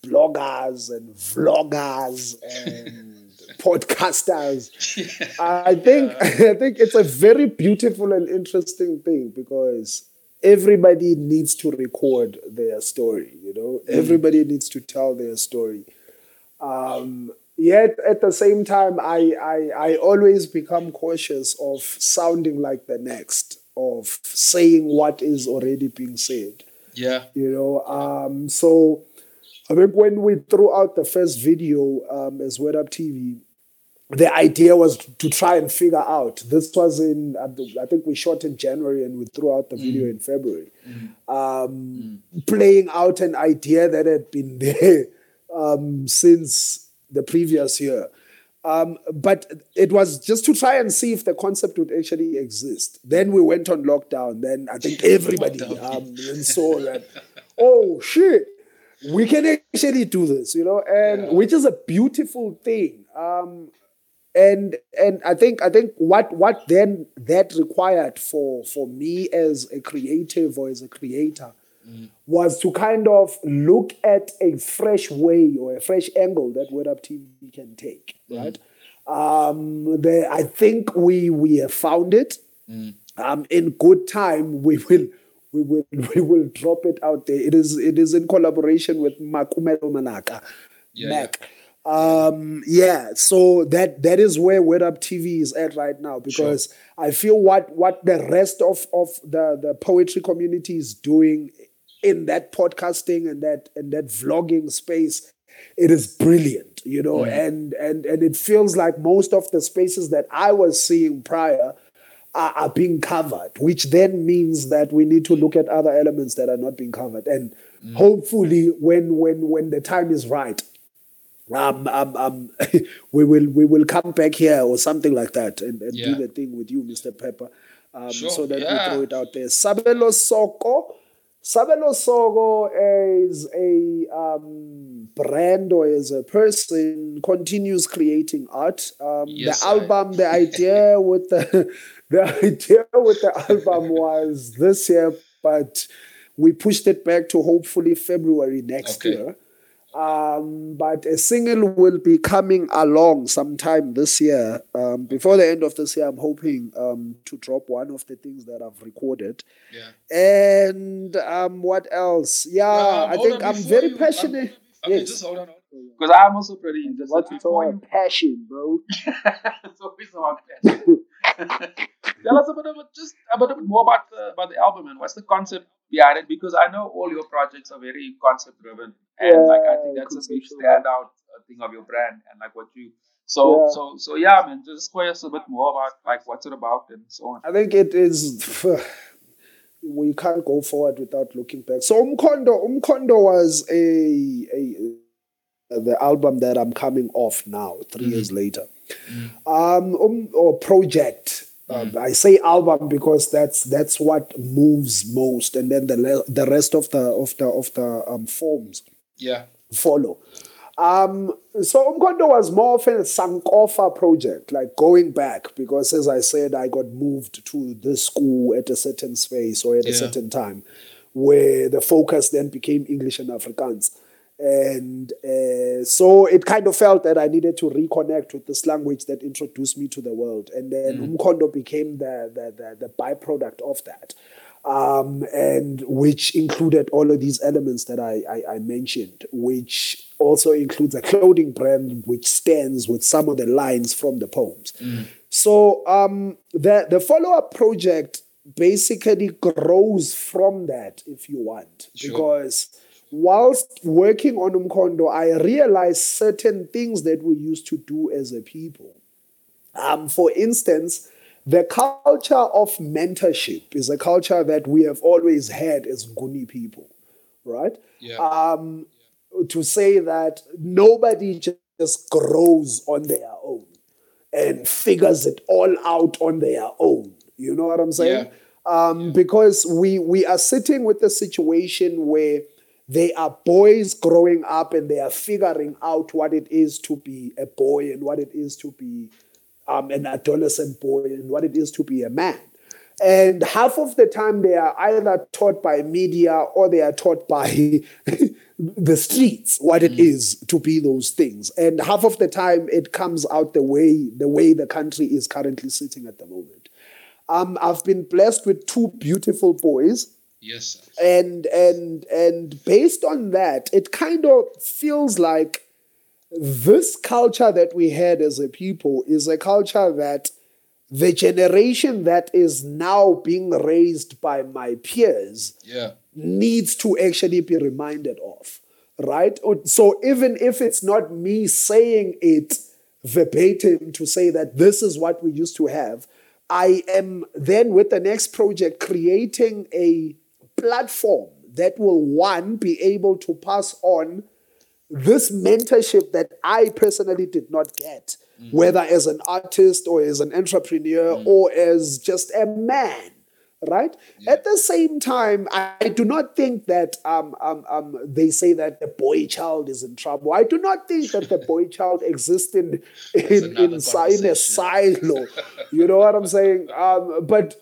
bloggers and vloggers and podcasters. Yeah. I think yeah. I think it's a very beautiful and interesting thing, because everybody needs to record their story, you know. Mm. Everybody needs to tell their story. Um, yet at the same time, I, I I always become cautious of sounding like the next, of saying what is already being said. Yeah. You know, um, so I think when we threw out the first video um, as WordUp T V, the idea was to try and figure out. This was in, I think we shot in January and we threw out the video mm. in February. Mm. Um, mm. Playing out an idea that had been there um, since the previous year. Um, but it was just to try and see if the concept would actually exist. Then we went on lockdown. Then I think everybody um, saw that, oh shit. we can actually do this, you know, and yeah. which is a beautiful thing. Um, and and I think I think what what then that required for for me as a creative or as a creator mm. was to kind of look at a fresh way or a fresh angle that WordUP T V can take, mm. right? Um, the, I think we we have found it. Mm. Um, in good time, we will. We will we will drop it out there. It is it is in collaboration with Makumelo Manaka, yeah, Mac. Yeah. Um, yeah, so that that is where WordUP T V is at right now, because sure. I feel what what the rest of, of the, the poetry community is doing in that podcasting and that and that vlogging space, it is brilliant, you know, yeah. and and and it feels like most of the spaces that I was seeing prior are being covered, which then means that we need to look at other elements that are not being covered. And mm. hopefully when when when the time is right, um, um, um, we will we will come back here or something like that and, and yeah. do the thing with you, Mister Pepper, um, sure. so that yeah. we throw it out there. Sabelo Soko. Sabelo Soko is a um, brand or as a person, continues creating art. Um, yes, the album, I... the idea with the... The idea with the album was this year, but we pushed it back to hopefully February next okay. year. Um, but a single will be coming along sometime this year. Um, before the end of this year, I'm hoping um, to drop one of the things that I've recorded. Yeah. And um, what else? Yeah, um, I think I'm very you, passionate. Um, I mean, yes. Just hold on. Because I'm also pretty interested. What is our passion, bro? It's always our passion. Tell us a bit about, just a bit more about the, about the album and what's the concept behind it? Because I know all your projects are very concept driven, and yeah, like I think that's a big standout thing of your brand and like what you. So yeah. so so yeah, man. Just tell us a bit more about like what's it about and so on. I think it is. We can't go forward without looking back. So Umkhondo, Umkhondo was a a. the album that I'm coming off now, three mm-hmm. years later. Mm-hmm. Um, um, or project. Mm-hmm. Um, I say album because that's that's what moves most, and then the le- the rest of the of the of the um, forms yeah. follow. Um, so Umkhondo was more of a Sankofa project, like going back, because as I said, I got moved to this school at a certain space or at yeah. a certain time, where the focus then became English and Afrikaans. And uh, so it kind of felt that I needed to reconnect with this language that introduced me to the world. And then mm. Umkhondo became the, the, the, the byproduct of that, um, and which included all of these elements that I, I, I mentioned, which also includes a clothing brand which stands with some of the lines from the poems. Mm. So um, the, the follow-up project basically grows from that, if you want, sure. because... whilst working on Umkhondo, I realized certain things that we used to do as a people. Um, for instance, the culture of mentorship is a culture that we have always had as Nguni people, right? Yeah. Um, yeah. To say that nobody just grows on their own and figures it all out on their own. You know what I'm saying? Yeah. Um, yeah. Because we, we are sitting with a situation where they are boys growing up and they are figuring out what it is to be a boy and what it is to be um, an adolescent boy and what it is to be a man. And half of the time they are either taught by media or they are taught by the streets what it mm. is to be those things. And half of the time it comes out the way the way the country is currently sitting at the moment. Um, I've been blessed with two beautiful boys. Yes. And and and based on that, it kind of feels like this culture that we had as a people is a culture that the generation that is now being raised by my peers yeah. needs to actually be reminded of, right? So even if it's not me saying it verbatim to say that this is what we used to have, I am then with the next project creating a platform that will, one, be able to pass on this mentorship that I personally did not get, mm-hmm. whether as an artist or as an entrepreneur mm-hmm. or as just a man, right? Yeah. At the same time, I do not think that um, um, um, they say that the boy child is in trouble. I do not think that the boy child exists in in, in, in a silo. You know what I'm saying? Um, but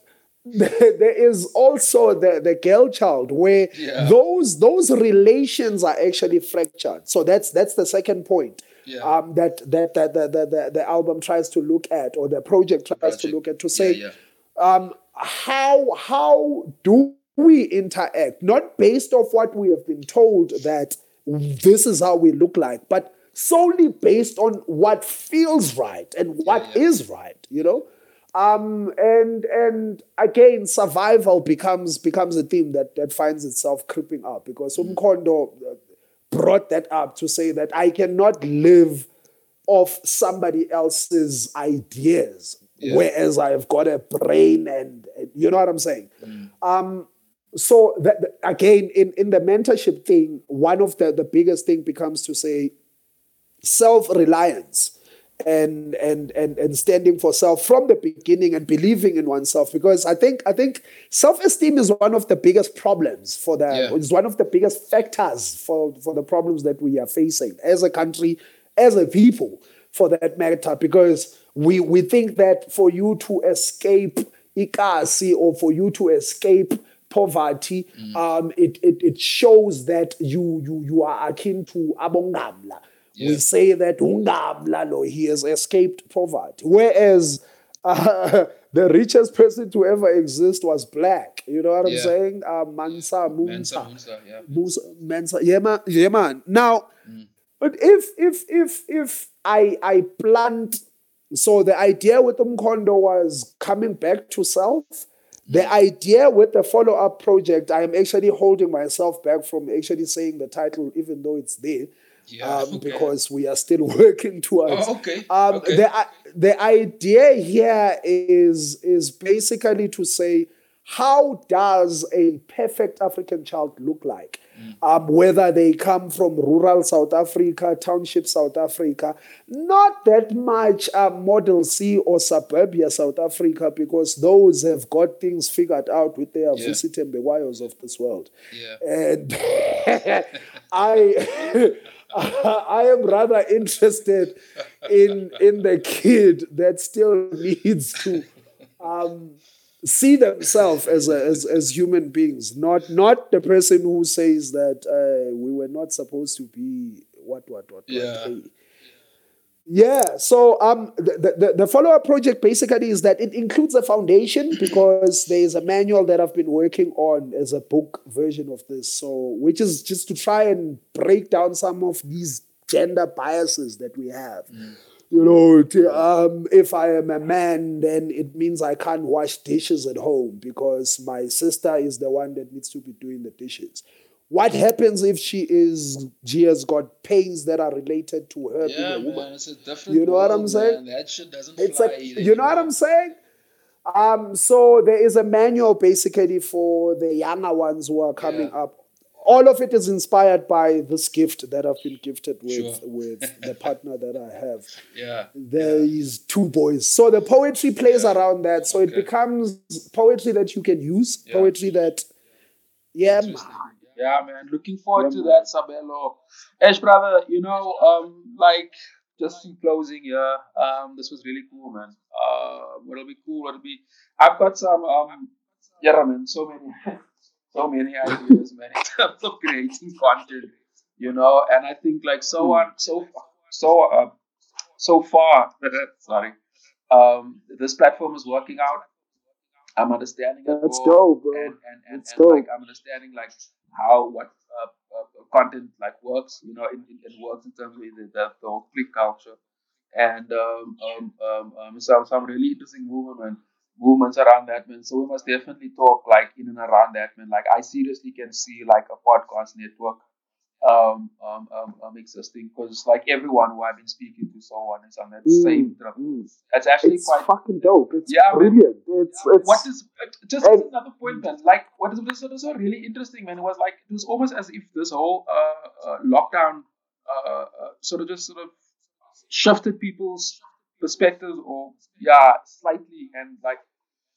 there is also the, the girl child where yeah. those those relations are actually fractured. So that's that's the second point yeah. um, that that, that the, the, the, the album tries to look at, or the project tries project. to look at, to say yeah, yeah. Um, how how do we interact? Not based off what we have been told that this is how we look like, but solely based on what feels right and what yeah, yeah. is right, you know? Um, and and again, survival becomes becomes a theme that, that finds itself creeping up, because Umkhondo brought that up to say that I cannot live off somebody else's ideas, yeah. whereas I've got a brain and, and you know what I'm saying? Mm. Um, so that, again, in, in the mentorship thing, one of the, the biggest thing becomes to say self-reliance. And, and and and standing for self from the beginning and believing in oneself, because I think I think self-esteem is one of the biggest problems for the yeah. is one of the biggest factors for, for the problems that we are facing as a country, as a people, for that matter, because we we think that for you to escape ikasi or for you to escape poverty, mm. um, it, it it shows that you you you are akin to abongamla. Yeah. We say that Ungamlalo, he has escaped poverty, whereas uh, the richest person to ever exist was black. You know what I'm yeah. saying? Uh, Mansa Musa, Mansa Musa, Mansa Yema, Yeman. Now, mm. but if if if if I I plant, so the idea with Umkhondo was coming back to self. The idea with the follow-up project, I am actually holding myself back from actually saying the title, even though it's there. Yeah, um, okay. Because we are still working towards. Oh, okay. Um, okay. The uh, the idea here is is basically to say, how does a perfect African child look like? Mm. Um, whether they come from rural South Africa, township South Africa, not that much uh, Model C or suburbia South Africa, because those have got things figured out with their yeah. visiting the wires of this world. Yeah. And I... I am rather interested in in the kid that still needs to um, see themselves as, a, as as human beings, not not the person who says that uh, we were not supposed to be what what what. Yeah. What, yeah. So um, the the, the follow up project basically is that it includes a foundation, because there is a manual that I've been working on as a book version of this. So, which is just to try and break down some of these gender biases that we have. Mm. You know, to, um, if I am a man, then it means I can't wash dishes at home because my sister is the one that needs to be doing the dishes. What happens if she is she has got pains that are related to her yeah, being a woman? Man, it's a different you know world, what I'm saying? Man. That shit doesn't it's fly. A, you anymore. Know what I'm saying? Um, so there is a manual basically for the younger ones who are coming yeah. up. All of it is inspired by this gift that I've been gifted with, sure. with the partner that I have. Yeah. There yeah. is two boys. So the poetry plays yeah. around that. So okay. it becomes poetry that you can use. Yeah. Poetry that, yeah, man. Yeah, man. Looking forward yeah, to man. that, Sabelo. Ash, brother, you know, um, like, just in closing here, um, this was really cool, man. Uh, what'll be cool, what'll be... I've got some, um, yeah, man, so many... So many ideas, man, in terms of creating content, you know, and I think like so on, so so uh, so far, sorry, um, this platform is working out. I'm understanding it. Let's go, bro. And, and, and, Let's and go. Like I'm understanding like how what uh, uh, content like works, you know, it, it works in terms of the, the whole click culture, and um, um, um, um, some some really interesting movement. Movements around that, man. So we must definitely talk like in and around that, man. Like I seriously can see like a podcast network um um um, um existing, because like everyone who I've been speaking to, so on is on that mm, same trip. Mm. That's actually it's quite fucking dope. It's yeah, brilliant. Man, it's, yeah, it's what is just and, another point, man. Like what is this also really interesting, man? It was like it was almost as if this whole uh, uh lockdown uh, uh sort of just sort of shifted people's perspectives or yeah slightly and like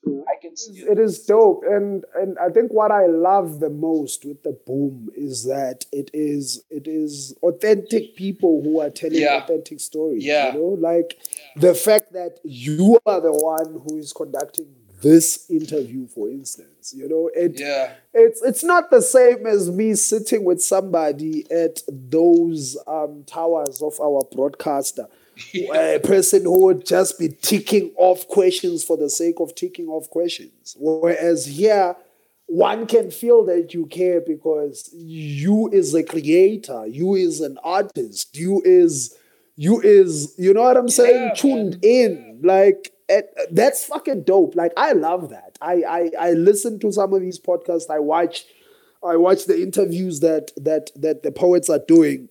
I can see it. It is dope. And and I think what I love the most with the boom is that it is it is authentic people who are telling yeah. authentic stories. Yeah. You know, like yeah. the fact that you are the one who is conducting this interview, for instance, you know, it yeah. it's it's not the same as me sitting with somebody at those um, towers of our broadcaster. Yeah. A person who would just be ticking off questions for the sake of ticking off questions. Whereas here, one can feel that you care because you is a creator, you is an artist, you is you is you know what I'm saying? Yeah, tuned in, yeah. like. It, that's fucking dope. Like, I love that. I, I I listen to some of these podcasts. I watch, I watch the interviews that that that the poets are doing,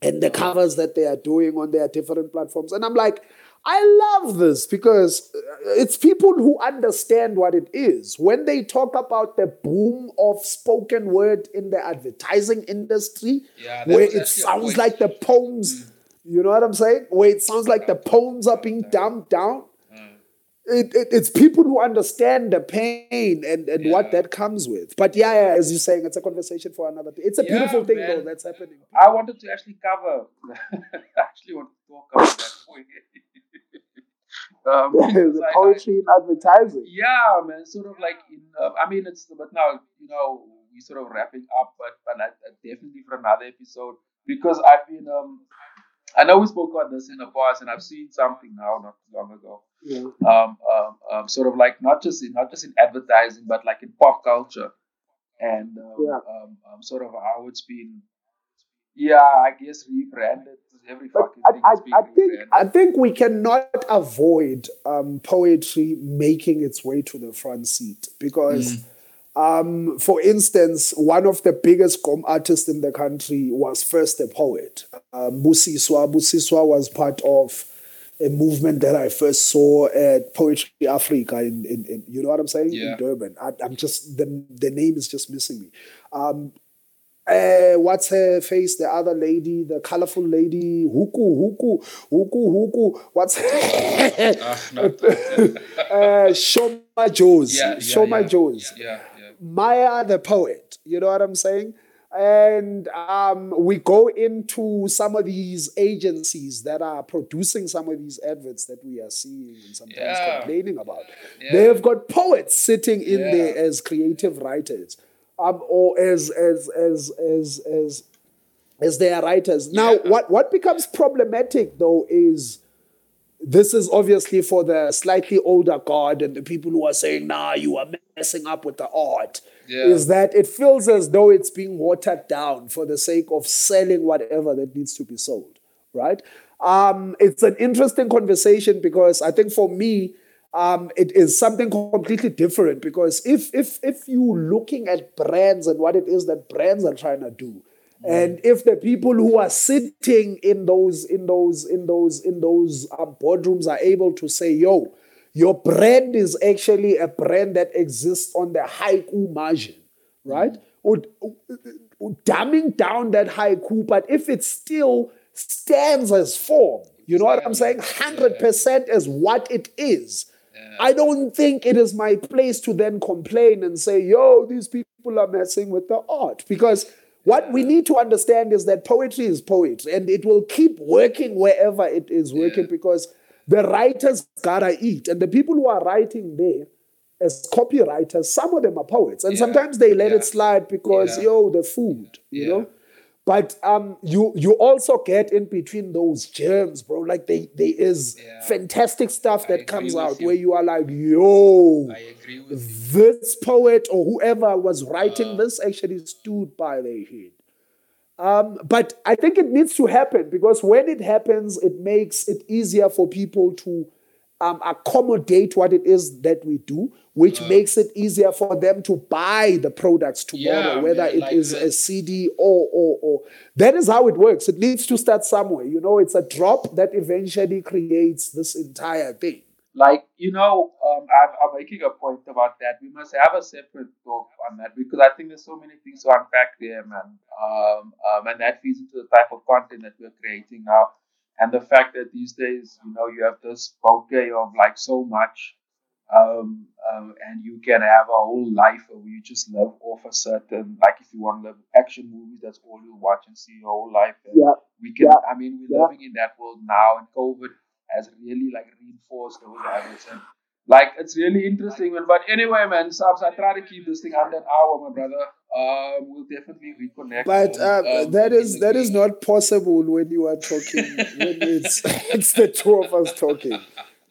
and the covers that they are doing on their different platforms. And I'm like, I love this because it's people who understand what it is. When they talk about the boom of spoken word in the advertising industry, yeah, where it sounds like the poems. You know what I'm saying? Where it sounds like the poems are being dumbed down. It, it, it's people who understand the pain and, and yeah. what that comes with. But yeah, yeah, as you're saying, it's a conversation for another day. It's a yeah, beautiful thing, man. Though, that's happening. I wanted to actually cover, I actually want to talk about that point. um, the poetry I, I, in advertising. Yeah, man, sort of like, in, um, I mean, it's, but now, you know, we're sort of wrapping up, but, but I, I definitely for another episode, because I've been, um, I know we spoke on this in the past, and I've seen something now not too long ago. Yeah. Um, um, um, sort of like not just in not just in advertising, but like in pop culture, and um, yeah. um, um, sort of how it's been. Yeah, I guess rebranded. Every but fucking I, thing. I, is being I think rebranded. I think we cannot avoid um, poetry making its way to the front seat because. Mm. Um, for instance, one of the biggest gom artists in the country was first a poet. Uh, Busiswa. Busiswa was part of a movement that I first saw at Poetry Africa in, in, in you know what I'm saying? Yeah. In Durban. I, I'm just, the, the name is just missing me. Um, Uh, what's her face? The other lady, the colorful lady, Huku, Huku, Huku, Huku. What's her? uh, no. uh, Shoma Jones. Yeah, yeah, Shoma yeah, Jones. Yeah, yeah. Maya the poet. You know what I'm saying? And um, we go into some of these agencies that are producing some of these adverts that we are seeing and sometimes yeah. complaining about. Yeah. They've got poets sitting in yeah. there as creative writers. Um, or as as as as as as they are writers. Now, yeah. what, what becomes problematic though is this is obviously for the slightly older guard and the people who are saying, "Nah, you are messing up with the art." Yeah. Is that it feels as though it's being watered down for the sake of selling whatever that needs to be sold, right? Um, it's an interesting conversation because I think for me. Um, it is something completely different because if if if you're looking at brands and what it is that brands are trying to do, mm. and if the people who are sitting in those in those in those in those um, boardrooms are able to say, "Yo, your brand is actually a brand that exists on the haiku margin," right? Or, or dumbing down that haiku, but if it still stands as form, you know what I'm saying? one hundred percent as what it is. I don't think it is my place to then complain and say, yo, these people are messing with the art. Because what we need to understand is that poetry is poetry and it will keep working wherever it is working yeah. because the writers gotta eat. And the people who are writing there as copywriters, some of them are poets. And yeah. sometimes they let yeah. it slide because, yeah. yo, the food, yeah. you know? But um, you you also get in between those germs, bro. Like they there is yeah. fantastic stuff that I comes out you. Where you are like, yo, I agree with this you. Poet or whoever was writing uh, this actually stood by their head. Um, but I think it needs to happen because when it happens, it makes it easier for people to um, accommodate what it is that we do, which uh, makes it easier for them to buy the products tomorrow, yeah, whether man, it like is that. A C D or, or, or. That is how it works. It needs to start somewhere. You know, it's a drop that eventually creates this entire thing. Like, you know, um, I'm, I'm making a point about that. We must have a separate talk on that because I think there's so many things to unpack there, man. Um, um, and that feeds into the type of content that we're creating now. And the fact that these days, you know, you have this bouquet of like so much Um, um, and you can have a whole life where you just live off a certain, like if you want to live action movies, that's all you watch and see your whole life. And yeah. We can, yeah. I mean, we're yeah. living in that world now, and COVID has really like reinforced those habits. And like, it's really interesting. But anyway, man, Sabs, I try to keep this thing under an hour, my brother. Uh, we'll definitely reconnect. But uh, um, that is that is not possible when you are talking. When it's it's the two of us talking.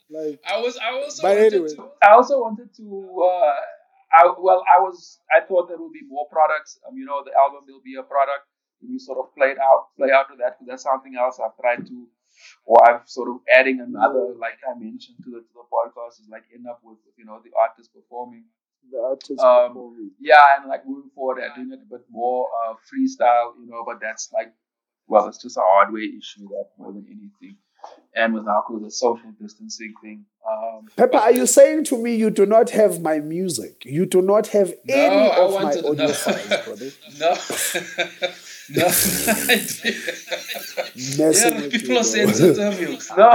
Like, I was, I also wanted anyway. to, I also wanted to, uh, I, well, I was, I thought there would be more products. Um, you know, the album will be a product. We sort of played out, play out with that. That's something else I've tried to, or I'm sort of adding another, like I mentioned to the, to the podcast, is like end up with, you know, the artist performing. The artist um, performing. Yeah, and like moving forward, I'm doing it a bit more uh, freestyle, you know, but that's like, well, it's just a hardware issue that more than anything. And with alcohol, the social distancing thing. Um, Pepper, are you saying to me you do not have my music? You do not have no, any I of my to, audio no. files, brother? No. no. yeah, with people you, are sensitive. You. No.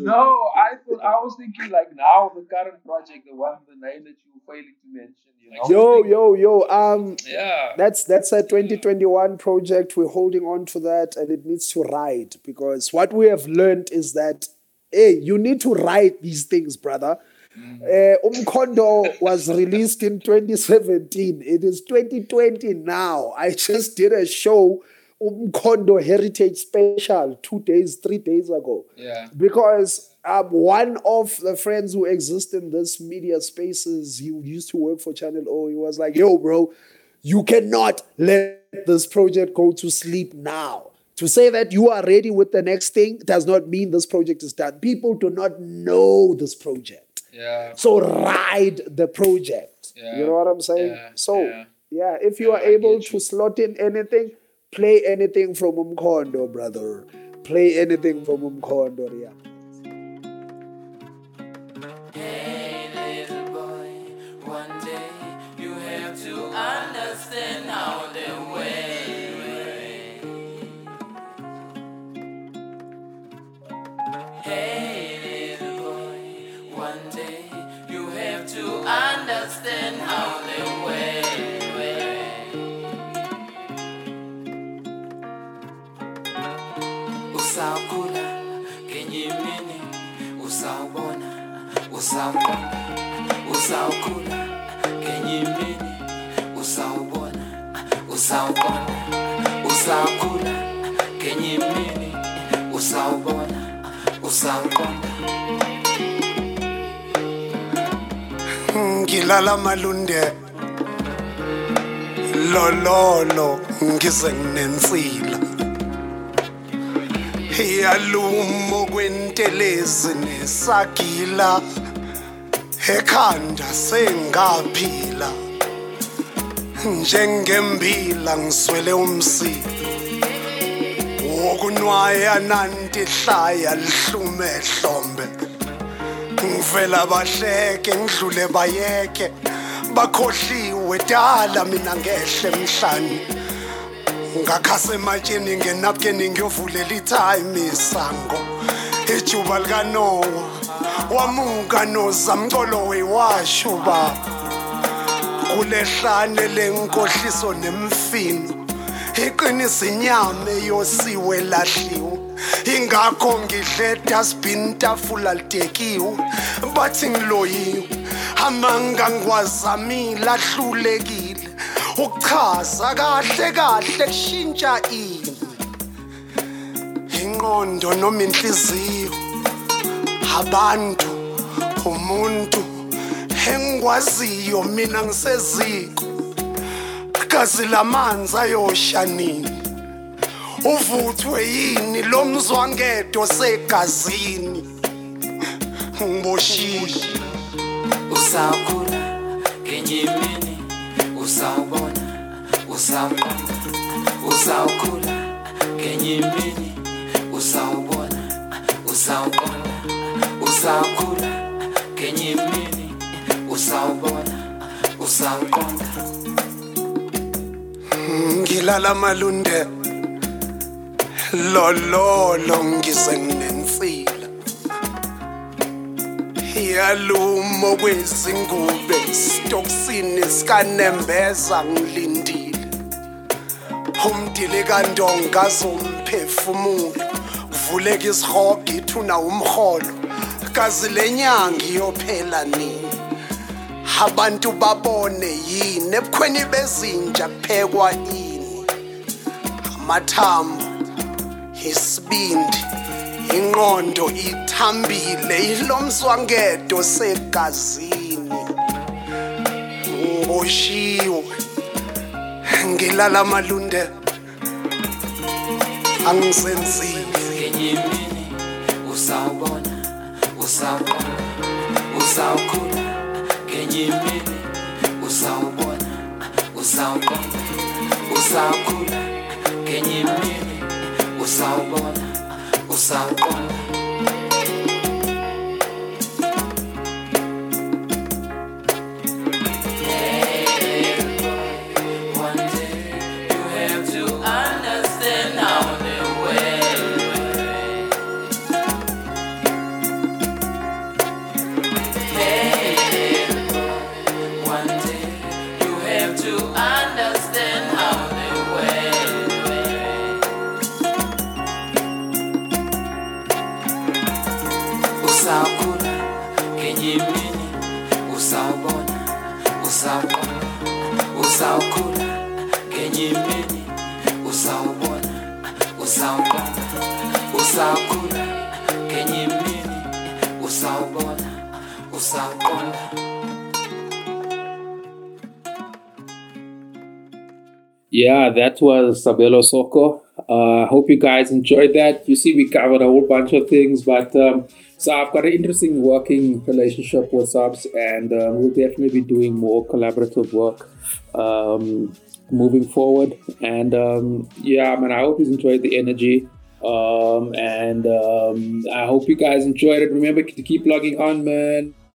no, I thought, I was thinking like now the current project, the one, the name that you failing to mention. You know? Yo, yo, yo. Um, yeah. That's that's a twenty twenty-one yeah. project. We're holding on to that, and it needs to ride, because what we have learned is that, hey, you need to write these things, brother. Mm. Uh, Umkhondo was released in twenty seventeen. It is twenty twenty now. I just did a show, Umkhondo Heritage Special, two days, three days ago. Yeah. Because um, one of the friends who exist in this media spaces, he used to work for Channel O. He was like, yo, bro, you cannot let this project go to sleep now. To say that you are ready with the next thing does not mean this project is done. People do not know this project. Yeah. So ride the project. Yeah. You know what I'm saying? Yeah. So, yeah, yeah if you yeah, are able to slot in anything, play anything from Umkhondo, brother. Play anything from Umkhondo, yeah. Hey, little boy, one day you have to understand how they way. Hey, little boy, one day you have to understand how they way. Usakula kenyimini usawona usawona usakula kenyimini usawona usawona usakula kenyimini usawona usawona ngilala malunde lololo ngizenensila yalumo kwentelezi nesagila ekhanda sengaphila njengembila ngiswele umsila wokunwaya nanti hlaya lihlume hlombe ngivela bahleke ngidlule bayeke bakhohliwe dala mina ngehle emhlanje ngakhase matsheni ngenapkeni ngiyovulela itime isango ijuba likanowa wamuka nozamcolo wewasho baba kulehlane lenkohliso nemfino iqinisa inyama eyosiwe lahliwe ingakho ngidle dustbin tafula litekiwe bathi ngiloyiwe amanga ngiwazamile ahlulekile ukuchaza kahle kahle kushintsha ini inqondo noma inhliziyo abantu umuntu engwaziyo mina ngiseziko kazi lamanzi ayoshanini uvuthwe yini lo mzwangedo segazini ngiboshile usakhula ngenyimini usawubona usawubona usawukhula kenyimini usawubona usawubona usawukhula kenyimini usawubona usawuqonda ngilala malunde lololo ngize nginsila Iyalumo kwezingube stoksini skanembeza ngilindile umdile kandonga zomphefumulo vuleka isihogo ithuna umholo kazi lenyanga iyophela nini abantu babone yini ebukhweni bezinja kuphekwa ini amathambo isibindi inqondo ithambile ilomswangedo segazini ngoshiwe ngilala malunde angisenzile usawubona usaqona usawukhula ngenyimini usawubona usawuqona usawukhula ngenyimini usawubona usawuqona Yeah, that was Sabelo Soko. I uh, hope you guys enjoyed that. You see, we covered a whole bunch of things, but um, so I've got an interesting working relationship with Sabs, and uh, we'll definitely be doing more collaborative work um, moving forward. And um, yeah, man, I hope you enjoyed the energy. Um, and um, I hope you guys enjoyed it. Remember to keep logging on, man.